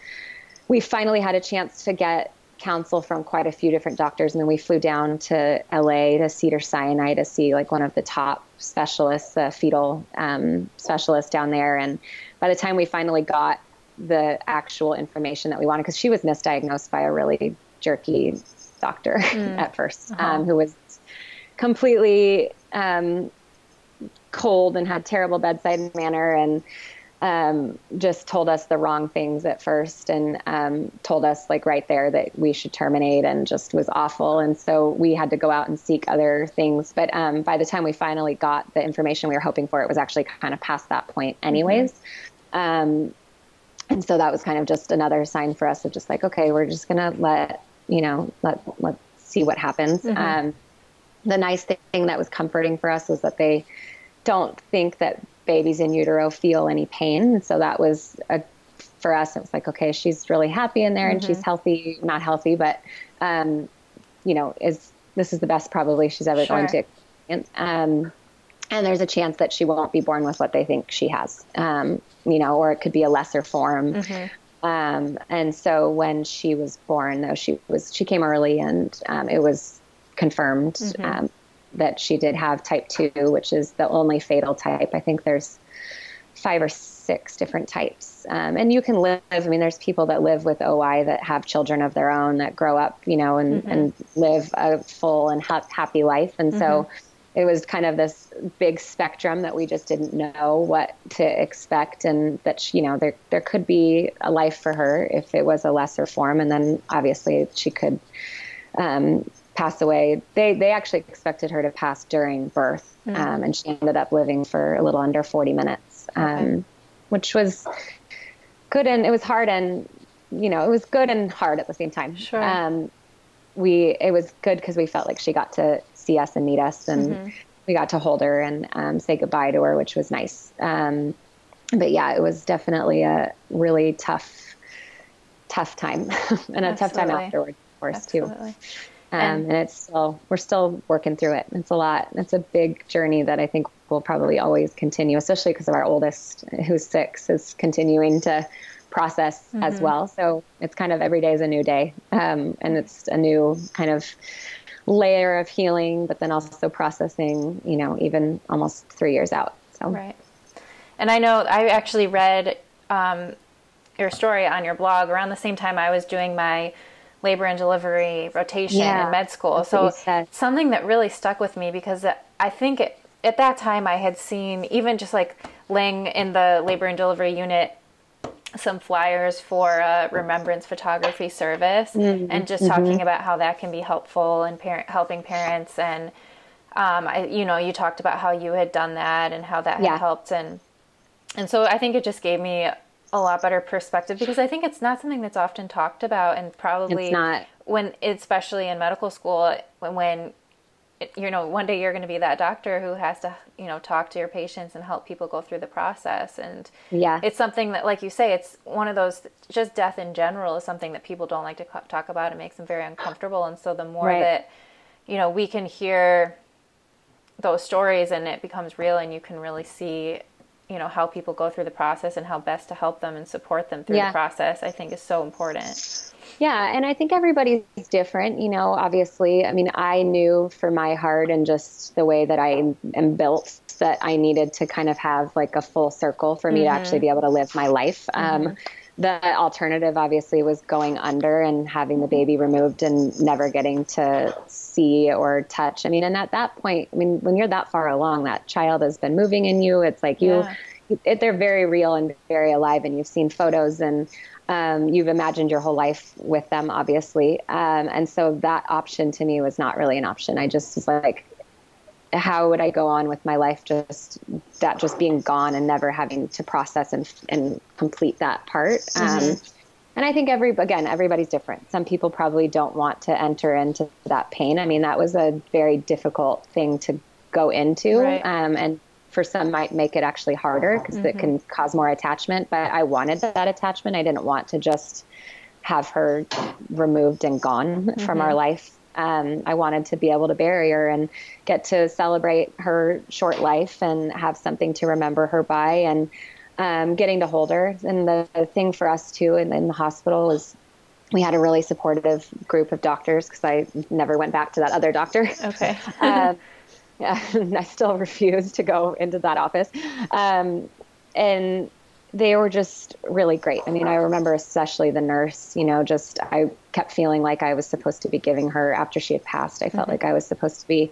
we finally had a chance to get counsel from quite a few different doctors, and then we flew down to L A to Cedars-Sinai to see like one of the top specialists, the fetal um, specialist down there. And by the time we finally got the actual information that we wanted, because she was misdiagnosed by a really jerky doctor mm. at first, uh-huh. um, who was completely um, cold and had terrible bedside manner and Um, just told us the wrong things at first and um, told us like right there that we should terminate and just was awful. And so we had to go out and seek other things. But um, by the time we finally got the information we were hoping for, it was actually kind of past that point anyways. Mm-hmm. Um, and so that was kind of just another sign for us of just like, okay, we're just going to let, you know, let, let's see what happens. Mm-hmm. Um, the nice thing that was comforting for us was that they don't think that babies in utero feel any pain. So that was, a, for us, it was like, okay, she's really happy in there mm-hmm. and she's healthy, not healthy, but, um, you know, is, this is the best probably she's ever sure. going to experience. Um, and there's a chance that she won't be born with what they think she has, um, you know, or it could be a lesser form. Mm-hmm. Um, and so when she was born though, she was, she came early and, um, it was confirmed, mm-hmm. um, that she did have type two, which is the only fatal type. I think there's five or six different types. Um, and you can live, I mean, there's people that live with O I that have children of their own that grow up, you know, and, mm-hmm. and live a full and ha- happy life. And mm-hmm. so it was kind of this big spectrum that we just didn't know what to expect, and that she, you know, there there could be a life for her if it was a lesser form, and then obviously she could um, pass away. They they actually expected her to pass during birth, mm-hmm. um, and she ended up living for a little under forty minutes, um, okay. which was good, and it was hard, and you know, it was good and hard at the same time. Sure. Um, we it was good because we felt like she got to see us and meet us, and mm-hmm. we got to hold her and um, say goodbye to her, which was nice. Um, but yeah, it was definitely a really tough, tough time, and a Absolutely. tough time afterward, of course, Absolutely. too. Um, and, and it's still we're still working through it. It's a lot. It's a big journey that I think will probably always continue, especially because of our oldest, who's six, is continuing to process mm-hmm. as well. So it's kind of every day is a new day, um, and it's a new kind of layer of healing, but then also processing, you know, even almost three years out. So. Right. And I know I actually read um, your story on your blog around the same time I was doing my labor and delivery rotation yeah, in med school. So something that really stuck with me, because I think it, at that time I had seen, even just like laying in the labor and delivery unit, some flyers for a remembrance photography service, mm-hmm. and just talking mm-hmm. about how that can be helpful and parent, helping parents. And, um, I, you know, you talked about how you had done that and how that yeah. had helped. And, and so I think it just gave me a lot better perspective, because I think it's not something that's often talked about, and probably it's not. When, especially in medical school, when, when, you know, one day you're going to be that doctor who has to, you know, talk to your patients and help people go through the process. And yeah, it's something that, like you say, it's one of those, just death in general is something that people don't like to talk about. It makes them very uncomfortable. And so the more right. that, you know, we can hear those stories and it becomes real, and you can really see, you know, how people go through the process and how best to help them and support them through yeah. the process, I think is so important. Yeah. And I think everybody's different, you know, obviously. I mean, I knew for my heart and just the way that I am built that I needed to kind of have like a full circle for me mm-hmm. to actually be able to live my life. Mm-hmm. Um, the alternative obviously was going under and having the baby removed and never getting to see or touch. I mean, and at that point, I mean, when you're that far along, that child has been moving in you. It's like you, yeah. it, they're very real and very alive, and you've seen photos, and um, you've imagined your whole life with them, obviously. Um, and so that option to me was not really an option. I just was like, how would I go on with my life? Just that, just being gone and never having to process and, and complete that part. Mm-hmm. Um, and I think every, again, everybody's different. Some people probably don't want to enter into that pain. I mean, that was a very difficult thing to go into. Right. Um, and for some might make it actually harder, because mm-hmm. it can cause more attachment, but I wanted that attachment. I didn't want to just have her removed and gone mm-hmm. from our life. Um, I wanted to be able to bury her and get to celebrate her short life and have something to remember her by, and um, getting to hold her. And the, the thing for us too in, in the hospital is we had a really supportive group of doctors, because I never went back to that other doctor. Okay. um, yeah, I still refuse to go into that office. Um, and they were just really great. I mean, I remember especially the nurse, you know, just I kept feeling like I was supposed to be giving her, after she had passed, I felt mm-hmm. like I was supposed to be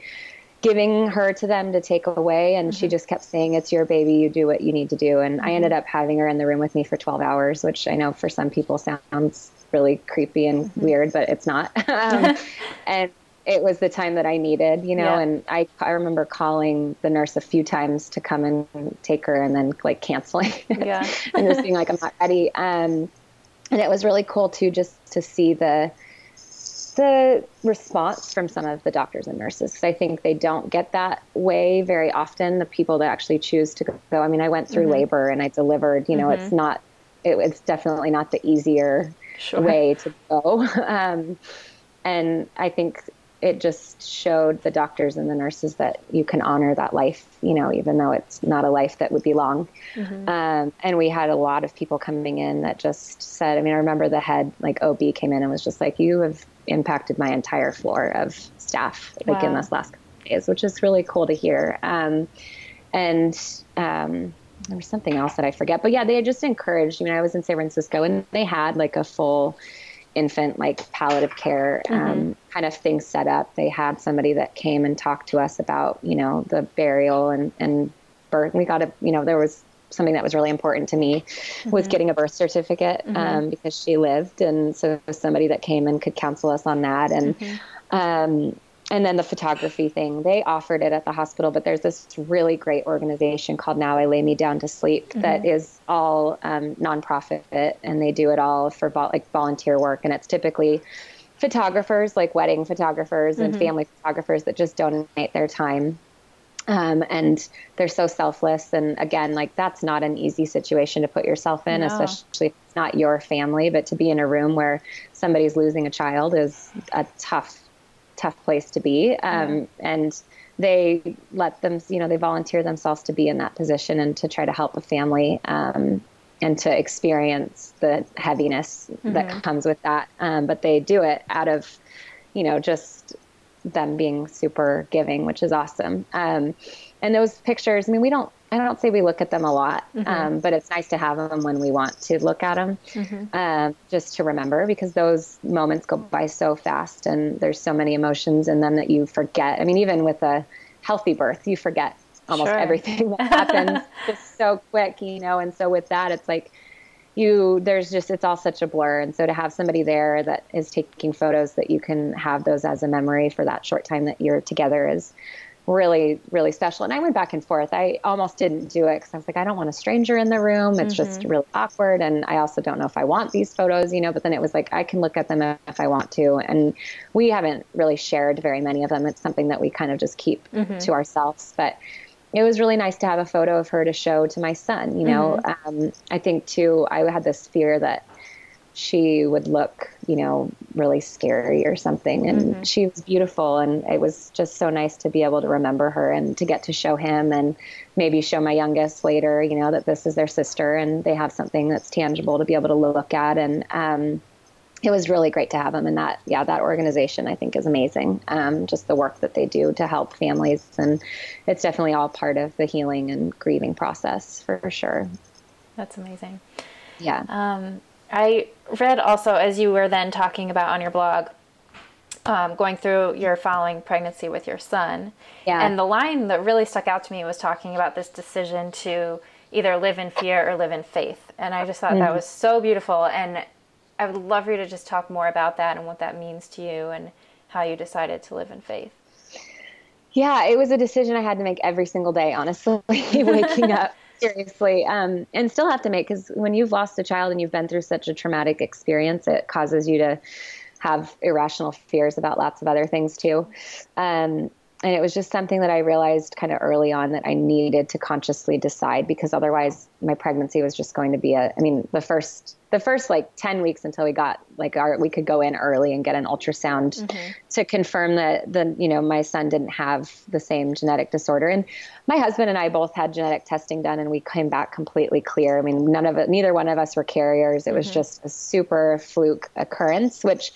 giving her to them to take away. And mm-hmm. she just kept saying, it's your baby, you do what you need to do. And mm-hmm. I ended up having her in the room with me for twelve hours, which I know for some people sounds really creepy and mm-hmm. weird, but it's not. um, and it was the time that I needed, you know, yeah. and I, I remember calling the nurse a few times to come and take her, and then like canceling yeah. and just being like, I'm not ready. Um, and it was really cool too, just to see the, the response from some of the doctors and nurses, because I think they don't get that way very often. The people that actually choose to go, I mean, I went through mm-hmm. labor and I delivered, you know, mm-hmm. it's not, it, it's definitely not the easier sure. way to go. Um, and I think it just showed the doctors and the nurses that you can honor that life, you know, even though it's not a life that would be long. Mm-hmm. Um, and we had a lot of people coming in that just said, I mean, I remember the head, like O B came in and was just like, you have impacted my entire floor of staff, like wow. in this last couple of days, which is really cool to hear. Um, and, um, there was something else that I forget, but yeah, they had just encouraged, I mean, I was in San Francisco and they had like a full infant like palliative care um, mm-hmm. kind of thing set up. They had somebody that came and talked to us about, you know, the burial and, and birth. We got a, you know, there was something that was really important to me mm-hmm. was getting a birth certificate mm-hmm. um, because she lived. And so somebody that came and could counsel us on that. And, mm-hmm. um, and then the photography thing, they offered it at the hospital, but there's this really great organization called Now I Lay Me Down to Sleep mm-hmm. that is all um, nonprofit, and they do it all for vo- like volunteer work. And it's typically photographers, like wedding photographers mm-hmm. and family photographers that just donate their time. Um, and they're so selfless. And again, like that's not an easy situation to put yourself in, no. especially if it's not your family, but to be in a room where somebody's losing a child is a tough tough place to be. Um, yeah. And they let them, you know, they volunteer themselves to be in that position and to try to help a family, um, and to experience the heaviness mm-hmm. that comes with that. Um, but they do it out of, you know, just them being super giving, which is awesome. Um, and those pictures, I mean, we don't, I don't say we look at them a lot, mm-hmm. um, but it's nice to have them when we want to look at them, mm-hmm. um, just to remember, because those moments go by so fast and there's so many emotions in them that you forget. I mean, even with a healthy birth, you forget almost sure. everything that happens just so quick, you know? And so with that, it's like you, there's just, it's all such a blur. And so to have somebody there that is taking photos that you can have those as a memory for that short time that you're together is really, really special. And I went back and forth. I almost didn't do it because I was like, I don't want a stranger in the room. It's mm-hmm. just really awkward. And I also don't know if I want these photos, you know, but then it was like, I can look at them if I want to. And we haven't really shared very many of them. It's something that we kind of just keep mm-hmm. to ourselves. But it was really nice to have a photo of her to show to my son, you know. Mm-hmm. Um, I think too, I had this fear that she would look, you know, really scary or something. And mm-hmm. she was beautiful. And it was just so nice to be able to remember her and to get to show him and maybe show my youngest later, you know, that this is their sister and they have something that's tangible to be able to look at. And, um, it was really great to have them. And that, yeah, that organization I think is amazing. Um, just the work that they do to help families. And it's definitely all part of the healing and grieving process for sure. That's amazing. Yeah. Um, I read also, as you were then talking about on your blog, um, going through your following pregnancy with your son. Yeah. And the line that really stuck out to me was talking about this decision to either live in fear or live in faith. And I just thought mm. that was so beautiful. And I would love for you to just talk more about that and what that means to you and how you decided to live in faith. Yeah, it was a decision I had to make every single day, honestly, waking up. Seriously, um, and still have to make, because when you've lost a child and you've been through such a traumatic experience, it causes you to have irrational fears about lots of other things too. Um, and it was just something that I realized kind of early on that I needed to consciously decide, because otherwise my pregnancy was just going to be a, I mean, the first, the first like ten weeks until we got like our, we could go in early and get an ultrasound mm-hmm. to confirm that the, you know, my son didn't have the same genetic disorder. And my husband and I both had genetic testing done and we came back completely clear. I mean, none of it, neither one of us were carriers. It mm-hmm. was just a super fluke occurrence, which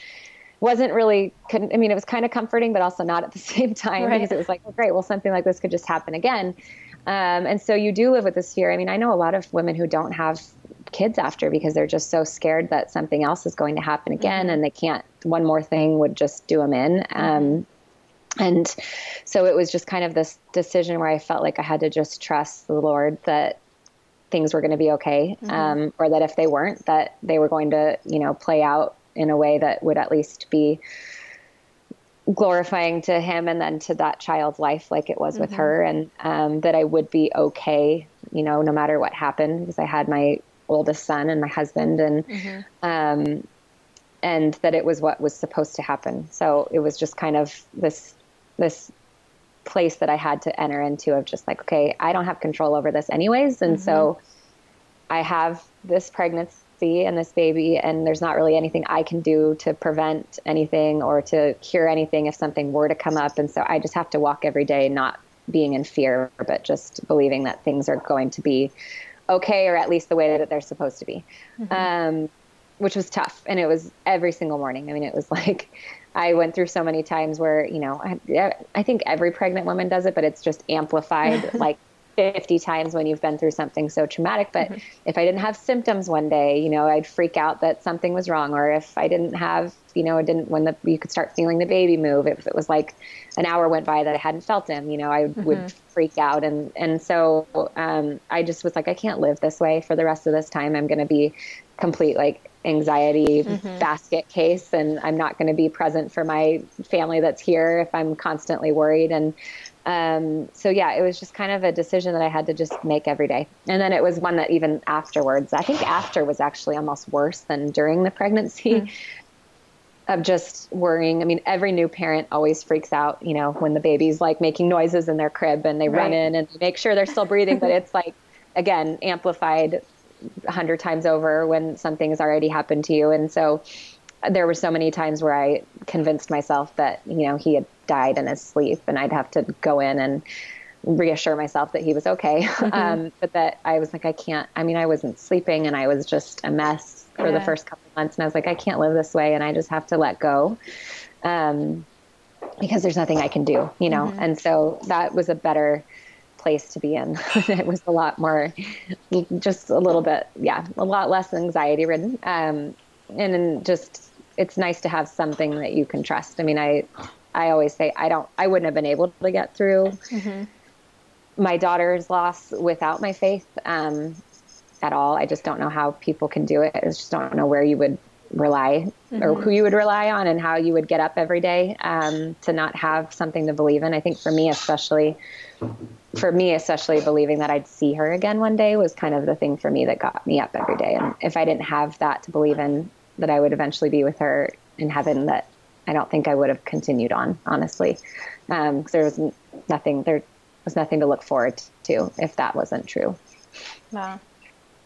wasn't really, couldn't, I mean, it was kind of comforting, but also not at the same time right. because it was like, oh, great, well, something like this could just happen again. Um, and so you do live with this fear. I mean, I know a lot of women who don't have kids after because they're just so scared that something else is going to happen again mm-hmm. and they can't, one more thing would just do them in. Um, and so it was just kind of this decision where I felt like I had to just trust the Lord that things were going to be okay. Mm-hmm. Um, or that if they weren't, that they were going to, you know, play out in a way that would at least be glorifying to him and then to that child's life like it was mm-hmm. with her. And um, that I would be okay, you know, no matter what happened, because I had my oldest son and my husband and mm-hmm. um, and that it was what was supposed to happen. So it was just kind of this this place that I had to enter into of just like, okay, I don't have control over this anyways. And mm-hmm. so I have this pregnancy and this baby, and there's not really anything I can do to prevent anything or to cure anything if something were to come up. And so I just have to walk every day, not being in fear, but just believing that things are going to be okay, or at least the way that they're supposed to be, mm-hmm. um, which was tough. And it was every single morning. I mean, it was like, I went through so many times where, you know, I, I think every pregnant woman does it, but it's just amplified like fifty times when you've been through something so traumatic. But mm-hmm. if I didn't have symptoms one day, you know, I'd freak out that something was wrong. Or if I didn't have, you know, I didn't, when the, you could start feeling the baby move, if it was like an hour went by that I hadn't felt him, you know, I mm-hmm. would freak out. And, and so, um, I just was like, I can't live this way for the rest of this time. I'm going to be complete, like, anxiety mm-hmm. basket case. And I'm not going to be present for my family that's here if I'm constantly worried. And, um, so yeah, it was just kind of a decision that I had to just make every day. And then it was one that even afterwards, I think after was actually almost worse than during the pregnancy. Mm-hmm. Of just worrying. I mean, every new parent always freaks out, you know, when the baby's like making noises in their crib and they right. run in and make sure they're still breathing. But it's like, again, amplified a hundred times over when something's already happened to you. And so there were so many times where I convinced myself that, you know, he had died in his sleep and I'd have to go in and reassure myself that he was okay. Mm-hmm. Um, but that I was like, I can't, I mean, I wasn't sleeping and I was just a mess for yeah. the first couple of months. And I was like, I can't live this way. And I just have to let go. Um, because there's nothing I can do, you know? Mm-hmm. And so that was a better place to be in. It was a lot more, just a little bit, yeah, a lot less anxiety ridden. Um, and then just, it's nice to have something that you can trust. I mean, I, I always say, I don't, I wouldn't have been able to get through mm-hmm. my daughter's loss without my faith um, at all. I just don't know how people can do it. I just don't know where you would rely mm-hmm. or who you would rely on and how you would get up every day um, to not have something to believe in. I think for me, especially for me, especially believing that I'd see her again one day was kind of the thing for me that got me up every day. And if I didn't have that to believe in, that I would eventually be with her in heaven, that I don't think I would have continued on, honestly. Um, 'cause there was nothing there. was nothing to look forward to if that wasn't true. Wow.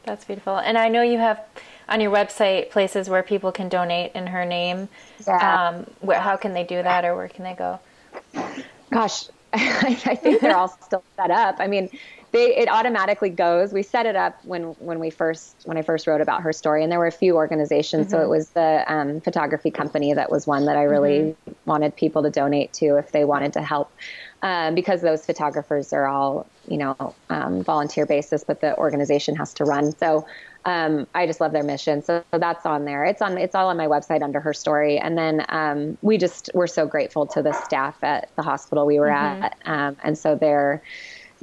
That's beautiful. And I know you have on your website places where people can donate in her name. Yeah. Um, wh- how can they do that or where can they go? Gosh, I, I think they're all still set up. I mean, they, it automatically goes. We set it up when, when we first, when I first wrote about her story, and there were a few organizations. Mm-hmm. So it was the um, photography company that was one that I really mm-hmm. wanted people to donate to if they wanted to help. Um, because those photographers are all, you know, um, volunteer basis, but the organization has to run. So, um, I just love their mission. So, so that's on there. It's on, it's all on my website under her story. And then, um, we just, we're so grateful to the staff at the hospital we were mm-hmm. at. Um, and so their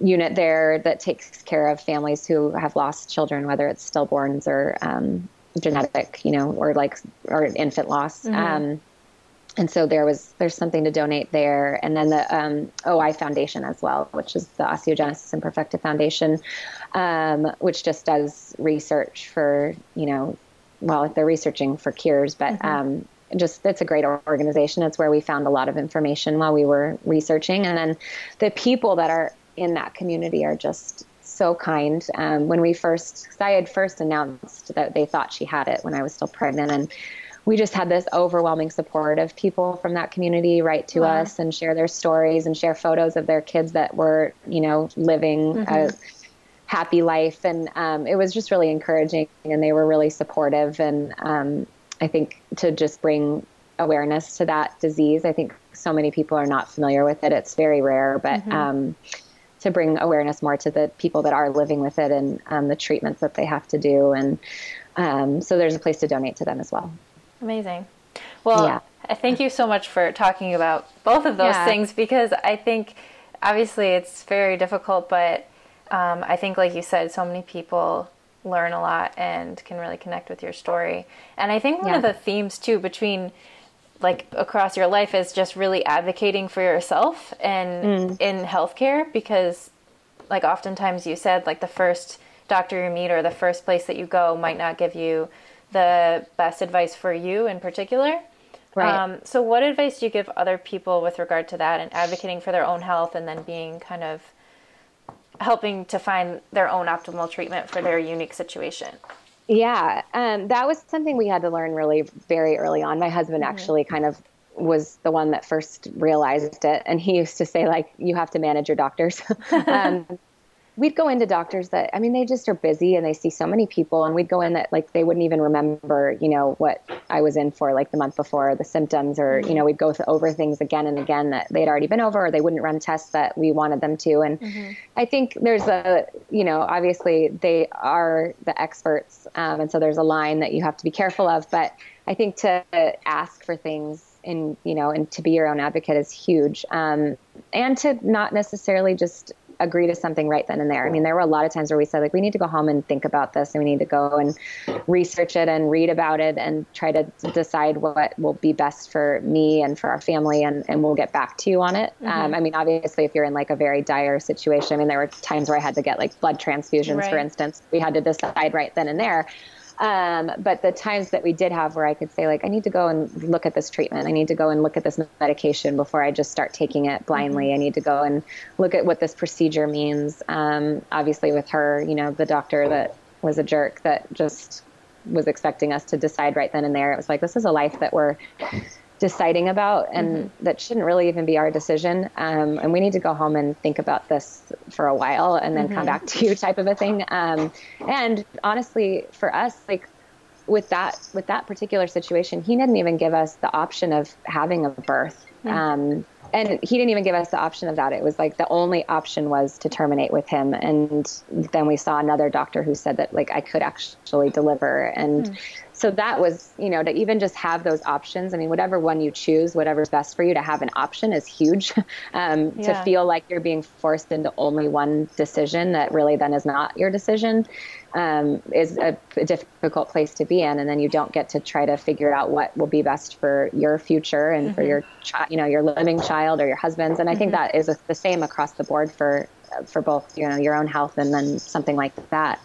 unit there that takes care of families who have lost children, whether it's stillborns or, um, genetic, you know, or like, or infant loss, mm-hmm. um, and so there was, there's something to donate there. And then the um, O I Foundation as well, which is the Osteogenesis Imperfecta Foundation, um, which just does research for, you know, well, they're researching for cures, but mm-hmm. um, just, it's a great organization. It's where we found a lot of information while we were researching. And then the people that are in that community are just so kind. Um, when we first, cause I had first announced that they thought she had it when I was still pregnant, and we just had this overwhelming support of people from that community write to wow. us and share their stories and share photos of their kids that were, you know, living mm-hmm. a happy life. And um, it was just really encouraging, and they were really supportive. And um, I think to just bring awareness to that disease, I think so many people are not familiar with it. It's very rare, but mm-hmm. um, to bring awareness more to the people that are living with it and um, the treatments that they have to do. And um, so there's a place to donate to them as well. Amazing. Well, yeah. Thank you so much for talking about both of those yeah. things, because I think obviously it's very difficult, but um, I think, like you said, so many people learn a lot and can really connect with your story. And I think one yeah. of the themes too, between like across your life, is just really advocating for yourself and mm. in healthcare, because like oftentimes you said, like the first doctor you meet or the first place that you go might not give you the best advice for you in particular. Right. Um, so what advice do you give other people with regard to that and advocating for their own health, and then being kind of helping to find their own optimal treatment for their unique situation? Yeah. Um, that was something we had to learn really very early on. My husband mm-hmm. actually kind of was the one that first realized it. And he used to say, like, you have to manage your doctors. um, we'd go into doctors that, I mean, they just are busy and they see so many people, and we'd go in that like, they wouldn't even remember, you know, what I was in for like the month before, the symptoms, or, you know, we'd go over things again and again that they'd already been over, or they wouldn't run tests that we wanted them to. And mm-hmm. I think there's a, you know, obviously they are the experts. Um, and so there's a line that you have to be careful of, but I think to ask for things and, you know, and to be your own advocate is huge. Um, and to not necessarily just agree to something right then and there. I mean, there were a lot of times where we said, like, we need to go home and think about this, and we need to go and research it and read about it and try to decide what will be best for me and for our family, and, and we'll get back to you on it. Mm-hmm. Um, I mean, obviously, if you're in like a very dire situation, I mean, there were times where I had to get like blood transfusions, right. for instance, we had to decide right then and there. Um, but the times that we did have where I could say like, I need to go and look at this treatment. I need to go and look at this medication before I just start taking it blindly. I need to go and look at what this procedure means. Um, obviously with her, you know, the doctor that was a jerk that just was expecting us to decide right then and there. It was like, this is a life that we're deciding about, and mm-hmm. that shouldn't really even be our decision. Um, and we need to go home and think about this for a while and then mm-hmm. come back to you type of a thing. Um, and honestly, for us, like with that, with that particular situation, he didn't even give us the option of having a birth. Mm-hmm. Um, and he didn't even give us the option of that. It was like the only option was to terminate with him. And then we saw another doctor who said that like I could actually deliver. And mm. so that was, you know, to even just have those options. I mean, whatever one you choose, whatever's best for you, to have an option is huge. Um, yeah. To feel like you're being forced into only one decision that really then is not your decision um, is a, a difficult place to be in. And then you don't get to try to figure out what will be best for your future and mm-hmm. for your, chi- you know, your living child. or your husband's. And I think mm-hmm. that is the same across the board for, for both, you know, your own health and then something like that.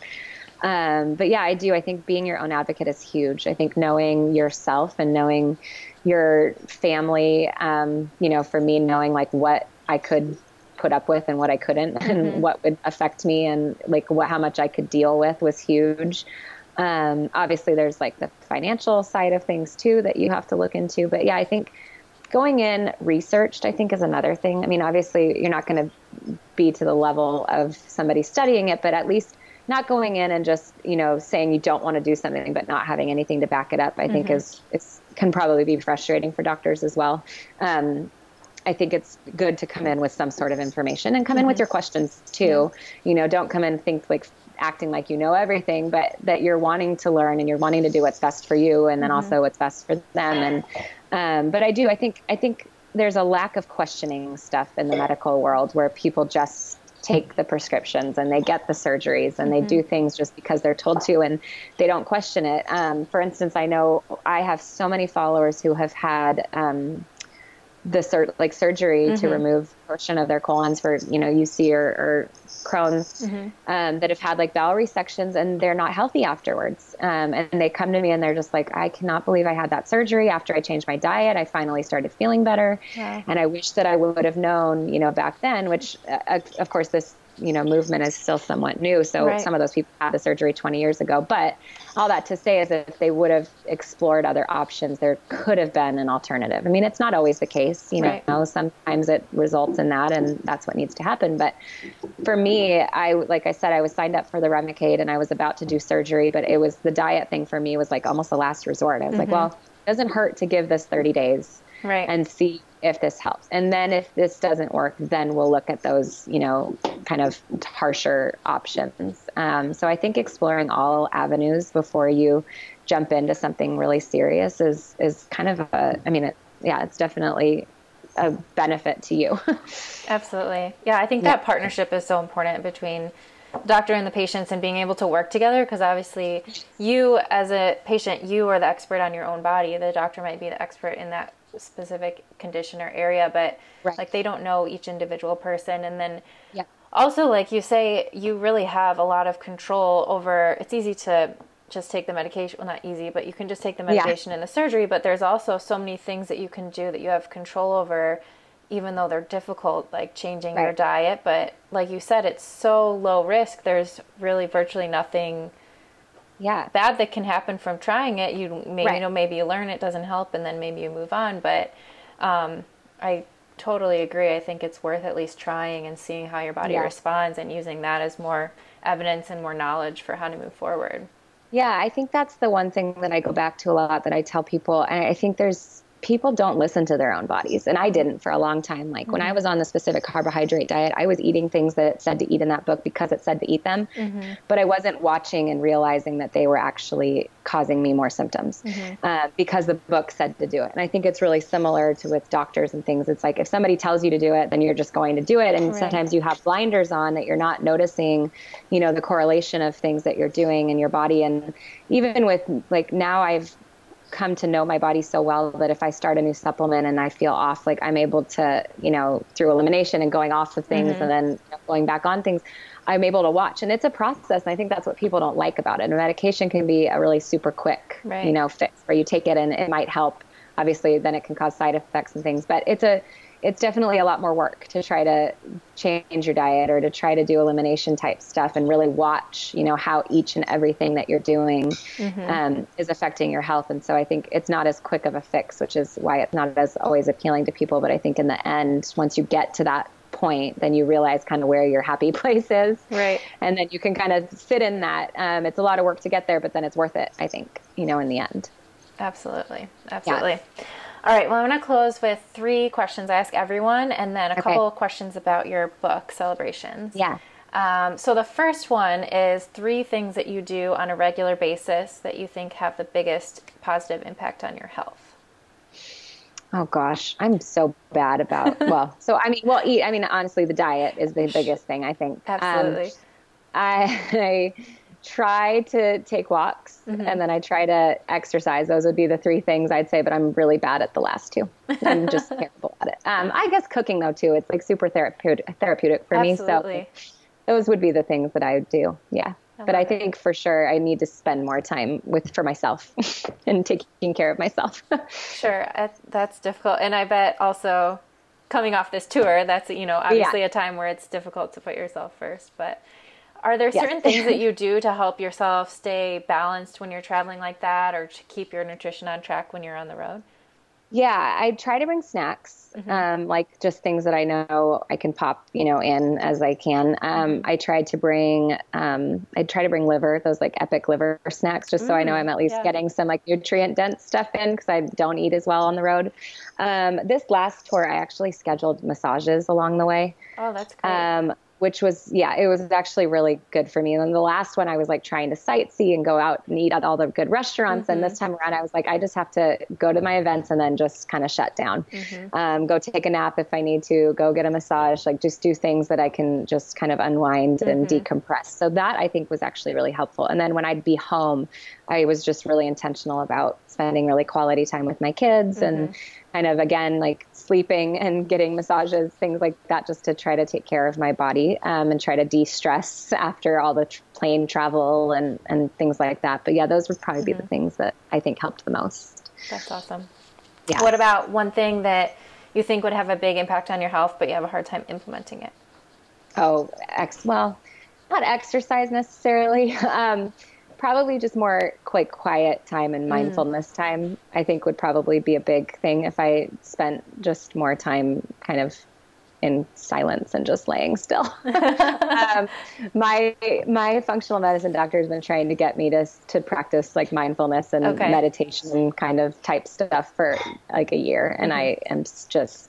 Um, but yeah, I do. I think being your own advocate is huge. I think knowing yourself and knowing your family, um, you know, for me, knowing like what I could put up with and what I couldn't mm-hmm. and what would affect me and like what, how much I could deal with was huge. Um, obviously there's like the financial side of things too, that you have to look into, but yeah, I think going in researched, I think, is another thing. I mean, obviously, you're not going to be to the level of somebody studying it, but at least not going in and just, you know, saying you don't want to do something but not having anything to back it up, I mm-hmm. think is, is can probably be frustrating for doctors as well. Um, I think it's good to come in with some sort of information and come mm-hmm. in with your questions too. Mm-hmm. You know, don't come in think like acting like you know everything, but that you're wanting to learn and you're wanting to do what's best for you, and then mm-hmm. also what's best for them. And Um, but I do, I think, I think there's a lack of questioning stuff in the medical world where people just take the prescriptions and they get the surgeries and mm-hmm. they do things just because they're told to, and they don't question it. Um, for instance, I know I have so many followers who have had, um, the sur- like surgery mm-hmm. to remove a portion of their colons for, you know, U C or, or Crohn's, mm-hmm. um, that have had like bowel resections, and they're not healthy afterwards. Um, and they come to me and they're just like, I cannot believe I had that surgery. After I changed my diet, I finally started feeling better. Yeah. And I wish that I would have known, you know, back then, which uh, of course this, you know, movement is still somewhat new. So right. some of those people had the surgery twenty years ago, but all that to say is that if they would have explored other options, there could have been an alternative. I mean, it's not always the case, you right. know, sometimes it results in that, and that's what needs to happen. But for me, I, like I said, I was signed up for the Remicade and I was about to do surgery, but it was the diet thing for me was like almost the last resort. I was mm-hmm. like, well, it doesn't hurt to give this thirty days right. and see if this helps. And then if this doesn't work, then we'll look at those, you know, kind of harsher options. Um, so I think exploring all avenues before you jump into something really serious is, is kind of a, I mean, it, yeah, it's definitely a benefit to you. Absolutely. Yeah. I think that yeah. partnership is so important between doctor and the patients, and being able to work together, because obviously you as a patient, you are the expert on your own body. The doctor might be the expert in that specific condition or area, but right. like they don't know each individual person. And then yeah. also, like you say, you really have a lot of control over, it's easy to just take the medication. Well, not easy, but you can just take the medication yeah. and the surgery, but there's also so many things that you can do that you have control over, even though they're difficult, like changing right. your diet. But like you said, it's so low risk. There's really virtually nothing yeah. bad that can happen from trying it. You may, right. you know, maybe you learn it doesn't help, and then maybe you move on. But um, I totally agree. I think it's worth at least trying and seeing how your body yeah. responds and using that as more evidence and more knowledge for how to move forward. Yeah, I think that's the one thing that I go back to a lot that I tell people. And I think there's people don't listen to their own bodies. And I didn't for a long time. Like mm-hmm. when I was on the specific carbohydrate diet, I was eating things that it said to eat in that book because it said to eat them. Mm-hmm. But I wasn't watching and realizing that they were actually causing me more symptoms mm-hmm. uh, because the book said to do it. And I think it's really similar to with doctors and things. It's like if somebody tells you to do it, then you're just going to do it. And right. sometimes you have blinders on that you're not noticing, you know, the correlation of things that you're doing in your body. And even with like now I've come to know my body so well that if I start a new supplement and I feel off, like I'm able to, you know, through elimination and going off of things mm-hmm. and then you know, going back on things, I'm able to watch. And it's a process. And I think that's what people don't like about it. And medication can be a really super quick, right. you know, fix where you take it and it might help. Obviously, then it can cause side effects and things. But it's a it's definitely a lot more work to try to change your diet or to try to do elimination type stuff and really watch, you know, how each and everything that you're doing mm-hmm. um, is affecting your health. And so I think it's not as quick of a fix, which is why it's not as always appealing to people. But I think in the end, once you get to that point, then you realize kind of where your happy place is. Right. And then you can kind of sit in that. Um, it's a lot of work to get there, but then it's worth it, I think, you know, in the end. Absolutely. Absolutely. Yeah. All right, well, I'm going to close with three questions I ask everyone and then a okay. couple of questions about your book, Celebrations. Yeah. Um, so the first one is three things that you do on a regular basis that you think have the biggest positive impact on your health. Oh, gosh, I'm so bad about, well, so I mean, well, eat, I mean, honestly, the diet is the biggest thing, I think. Absolutely. Um, I... I try to take walks mm-hmm. and then I try to exercise. Those would be the three things I'd say, but I'm really bad at the last two. I'm just terrible at it. Um, I guess cooking though too, it's like super therapeutic, therapeutic for Absolutely. me. So those would be the things that I would do. Yeah. I but I think it. for sure I need to spend more time with, for myself and taking care of myself. Sure. That's difficult. And I bet also coming off this tour, that's, you know, obviously yeah. a time where it's difficult to put yourself first, but are there certain yes. things that you do to help yourself stay balanced when you're traveling like that or to keep your nutrition on track when you're on the road? Yeah, I try to bring snacks, mm-hmm. um, like just things that I know I can pop, you know, in as I can. Um, I tried to bring, um, I try to bring liver, those like epic liver snacks, just mm-hmm. so I know I'm at least yeah. getting some like nutrient dense stuff in because I don't eat as well on the road. Um, this last tour, I actually scheduled massages along the way. Oh, that's cool. Um, which was, yeah, it was actually really good for me. And then the last one I was like trying to sightsee and go out and eat at all the good restaurants. Mm-hmm. And this time around I was like, I just have to go to my events and then just kind of shut down, mm-hmm. um, go take a nap if I need to, go get a massage, like just do things that I can just kind of unwind mm-hmm. and decompress. So that I think was actually really helpful. And then when I'd be home, I was just really intentional about spending really quality time with my kids mm-hmm. and kind of, again, like sleeping and getting massages, things like that, just to try to take care of my body um, and try to de-stress after all the tr- plane travel and, and things like that. But yeah, those would probably mm-hmm. be the things that I think helped the most. That's awesome. Yeah. What about one thing that you think would have a big impact on your health, but you have a hard time implementing it? Oh, ex- well, not exercise necessarily. Um, Probably just more quite quiet time and mindfulness mm. time, I think would probably be a big thing if I spent just more time kind of in silence and just laying still. um, my my functional medicine doctor has been trying to get me to to practice like mindfulness and okay. meditation kind of type stuff for like a year, and I am just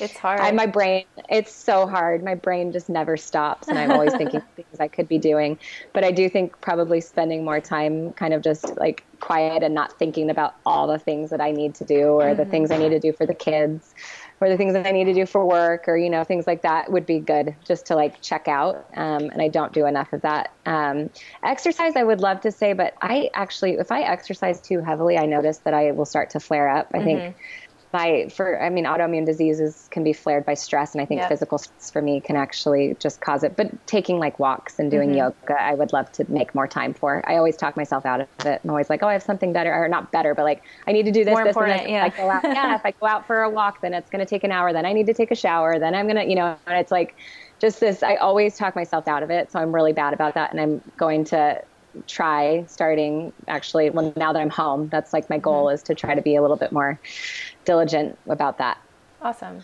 It's hard. I, my brain, it's so hard. My brain just never stops. And I'm always thinking things I could be doing. But I do think probably spending more time kind of just like quiet and not thinking about all the things that I need to do or mm-hmm. the things I need to do for the kids or the things that I need to do for work or, you know, things like that would be good just to like check out. Um, and I don't do enough of that. Um, exercise, I would love to say, but I actually, if I exercise too heavily, I notice that I will start to flare up. I mm-hmm. think My, for, I mean, autoimmune diseases can be flared by stress, and I think yep. physical stress for me can actually just cause it. But taking like walks and doing mm-hmm. yoga, I would love to make more time for. I always talk myself out of it. I'm always like, oh, I have something better, or not better, but like I need to do this, more this, and this. Yeah. If I go out, yeah, if I go out for a walk, then it's going to take an hour. Then I need to take a shower. Then I'm going to, you know, and it's like just this. I always talk myself out of it, so I'm really bad about that, and I'm going to try starting actually well now that I'm home. That's like my goal mm-hmm. is to try to be a little bit more diligent about that. Awesome.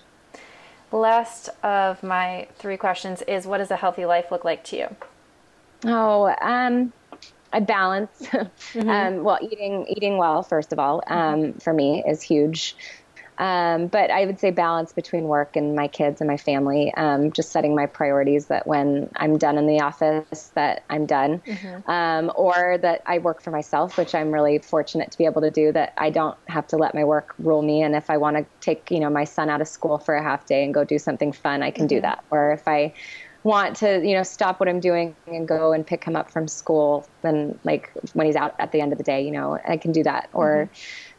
Last of my three questions is, what does a healthy life look like to you? Oh, um, I balance. Mm-hmm. um, well, eating, eating well, first of all, um, for me is huge. Um, but I would say balance between work and my kids and my family, um, just setting my priorities that when I'm done in the office that I'm done, mm-hmm. um, or that I work for myself, which I'm really fortunate to be able to do, that I don't have to let my work rule me. And if I want to take, you know, my son out of school for a half day and go do something fun, I can mm-hmm. do that. Or if I want to, you know, stop what I'm doing and go and pick him up from school, then like when he's out at the end of the day, you know, I can do that. Mm-hmm. Or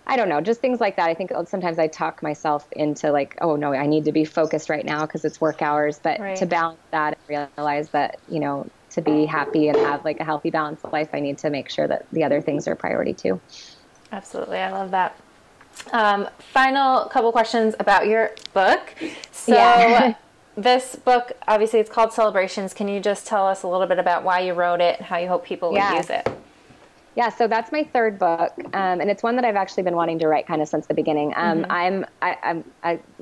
I don't know, just things like that. I think sometimes I talk myself into like, oh no, I need to be focused right now because it's work hours. But right. to balance that and realize that, you know, to be happy and have like a healthy, balanced life, I need to make sure that the other things are a priority too. Absolutely. I love that. Um, final couple questions about your book. So yeah. This book, obviously it's called Celebrations. Can you just tell us a little bit about why you wrote it and how you hope people yeah. would use it? Yeah, so that's my third book, um, and it's one that I've actually been wanting to write kind of since the beginning. Um, mm-hmm. I'm I, I'm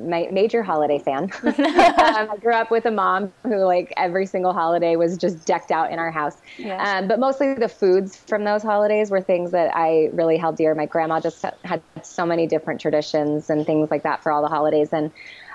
a major holiday fan. um, I grew up with a mom who, like, every single holiday was just decked out in our house. Yeah. Um, but mostly the foods from those holidays were things that I really held dear. My grandma just had so many different traditions and things like that for all the holidays, and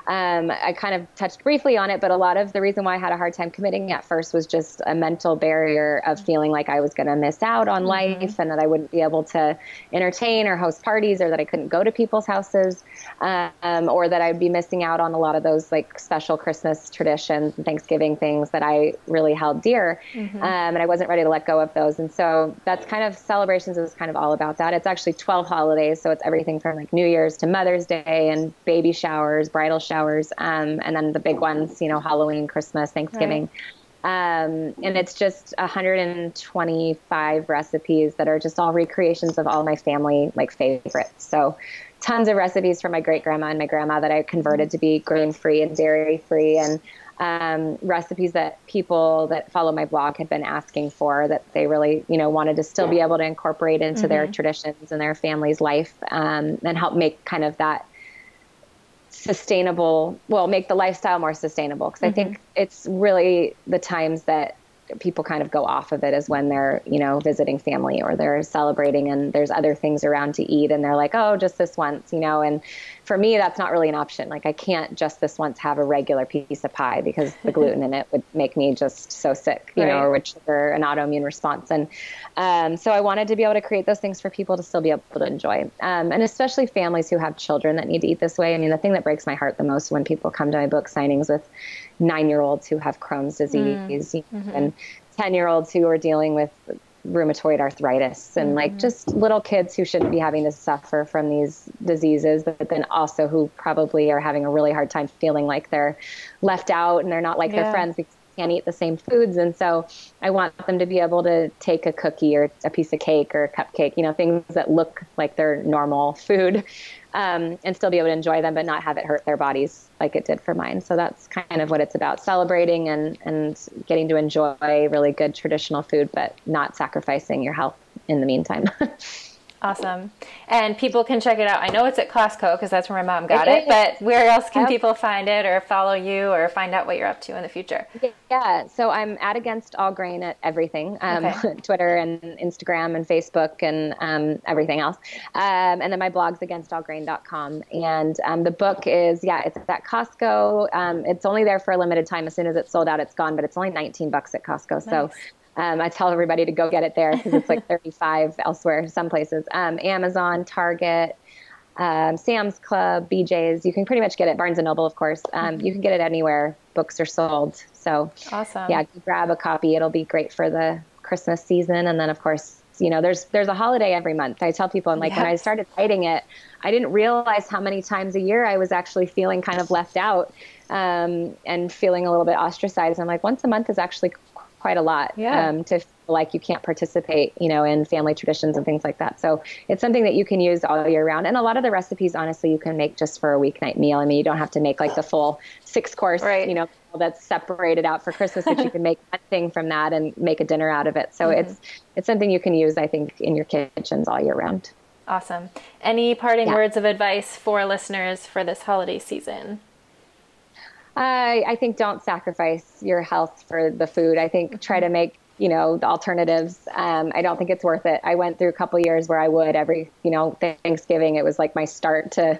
Um, I kind of touched briefly on it, but a lot of the reason why I had a hard time committing at first was just a mental barrier of feeling like I was going to miss out on mm-hmm. life and that I wouldn't be able to entertain or host parties, or that I couldn't go to people's houses, um, or that I'd be missing out on a lot of those like special Christmas traditions and Thanksgiving things that I really held dear. Mm-hmm. Um, and I wasn't ready to let go of those. And so that's kind of Celebrations is kind of all about that. It's actually twelve holidays. So it's everything from like New Year's to Mother's Day and baby showers, bridal showers. Showers, um, and then the big ones, you know, Halloween, Christmas, Thanksgiving. Right. Um, and it's just one hundred twenty-five recipes that are just all recreations of all my family, like, favorites. So tons of recipes from my great grandma and my grandma that I converted to be grain free and dairy free, and um, recipes that people that follow my blog had been asking for, that they really, you know, wanted to still be able to incorporate into mm-hmm. their traditions and their family's life, um, and help make kind of that sustainable, well, make the lifestyle more sustainable. Because mm-hmm. I think it's really the times that people kind of go off of it is when they're, you know, visiting family or they're celebrating and there's other things around to eat and they're like, oh, just this once, you know. And for me, that's not really an option. Like, I can't just this once have a regular piece of pie because the gluten in it would make me just so sick, you right. know, or with sugar, an autoimmune response. And um, so I wanted to be able to create those things for people to still be able to enjoy. Um, and especially families who have children that need to eat this way. I mean, the thing that breaks my heart the most when people come to my book signings with nine-year-olds who have Crohn's disease, mm. mm-hmm. and ten-year-olds who are dealing with rheumatoid arthritis, and mm-hmm. like just little kids who shouldn't be having to suffer from these diseases, but then also who probably are having a really hard time feeling like they're left out and they're not like yeah. their friends because they can't eat the same foods. And so I want them to be able to take a cookie or a piece of cake or a cupcake, you know, things that look like they're normal food, um, and still be able to enjoy them, but not have it hurt their bodies like it did for mine. So that's kind of what it's about, celebrating and, and getting to enjoy really good traditional food, but not sacrificing your health in the meantime. Awesome. And people can check it out. I know it's at Costco because that's where my mom got it, it, but where else can people find it or follow you or find out what you're up to in the future? Yeah. So I'm at Against All Grain at everything, um, okay. Twitter and Instagram and Facebook and um, everything else. Um, and then my blog's against all grain dot com. And um, the book is, yeah, it's at Costco. Um, it's only there for a limited time. As soon as it's sold out, it's gone, but it's only nineteen bucks at Costco. Nice. So Um, I tell everybody to go get it there because it's like thirty-five elsewhere, some places. Um, Amazon, Target, um, Sam's Club, B J's. You can pretty much get it. Barnes and Noble, of course. Um, you can get it anywhere books are sold. So awesome. Yeah, grab a copy. It'll be great for the Christmas season. And then, of course, you know, there's there's a holiday every month. I tell people, and like yes. when I started writing it, I didn't realize how many times a year I was actually feeling kind of left out um, and feeling a little bit ostracized. I'm like, once a month is actually quite a lot yeah. um, to feel like you can't participate, you know, in family traditions and things like that. So it's something that you can use all year round. And a lot of the recipes, honestly, you can make just for a weeknight meal. I mean, you don't have to make like the full six course, right. you know, that's separated out for Christmas, but you can make one thing from that and make a dinner out of it. So mm-hmm. it's, it's something you can use, I think, in your kitchens all year round. Awesome. Any parting yeah. words of advice for listeners for this holiday season? I, I think don't sacrifice your health for the food. I think try to make, you know, the alternatives. Um, I don't think it's worth it. I went through a couple of years where I would every, you know, Thanksgiving, it was like my start to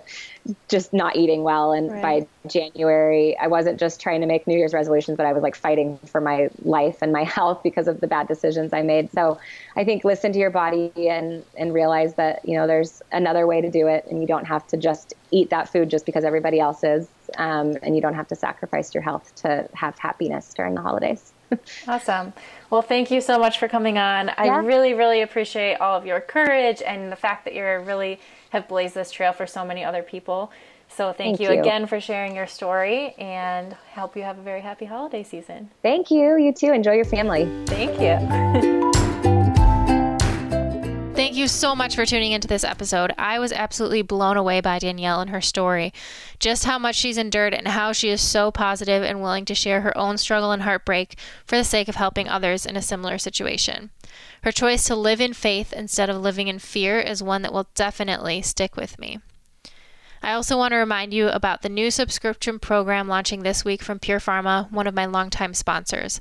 just not eating well. And right. by January, I wasn't just trying to make New Year's resolutions, but I was like fighting for my life and my health because of the bad decisions I made. So I think listen to your body and, and realize that, you know, there's another way to do it, and you don't have to just eat that food just because everybody else is. Um, and you don't have to sacrifice your health to have happiness during the holidays. Awesome. Well, thank you so much for coming on. Yeah. I really, really appreciate all of your courage and the fact that you really have blazed this trail for so many other people. So thank, thank you, you again for sharing your story, and hope you have a very happy holiday season. Thank you. You too. Enjoy your family. Thank you. Thank you so much for tuning into this episode. I was absolutely blown away by Danielle and her story, just how much she's endured and how she is so positive and willing to share her own struggle and heartbreak for the sake of helping others in a similar situation. Her choice to live in faith instead of living in fear is one that will definitely stick with me. I also want to remind you about the new subscription program launching this week from Pure Pharma, one of my longtime sponsors.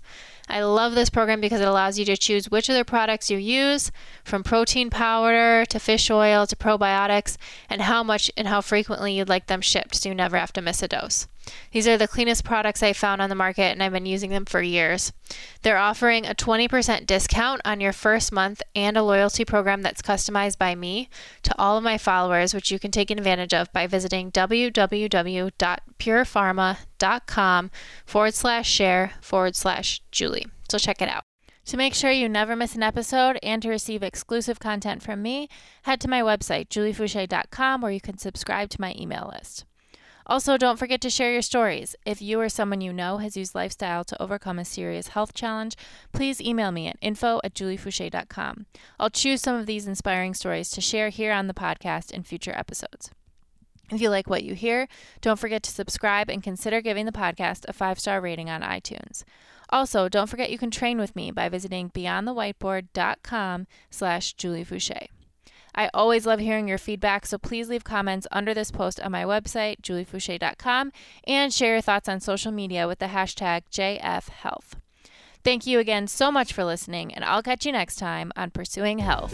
I love this program because it allows you to choose which of their products you use, from protein powder to fish oil to probiotics, and how much and how frequently you'd like them shipped, so you never have to miss a dose. These are the cleanest products I found on the market, and I've been using them for years. They're offering a twenty percent discount on your first month and a loyalty program that's customized by me to all of my followers, which you can take advantage of by visiting www.purepharma.com forward slash share forward slash Julie. So check it out. To make sure you never miss an episode and to receive exclusive content from me, head to my website, julie fouché dot com, where you can subscribe to my email list. Also, don't forget to share your stories. If you or someone you know has used lifestyle to overcome a serious health challenge, please email me at info at julie fouché dot com. I'll choose some of these inspiring stories to share here on the podcast in future episodes. If you like what you hear, don't forget to subscribe and consider giving the podcast a five-star rating on iTunes. Also, don't forget you can train with me by visiting beyondthewhiteboard.com slash juliefouché. I always love hearing your feedback, so please leave comments under this post on my website, julie fouché dot com, and share your thoughts on social media with the hashtag J F Health. Thank you again so much for listening, and I'll catch you next time on Pursuing Health.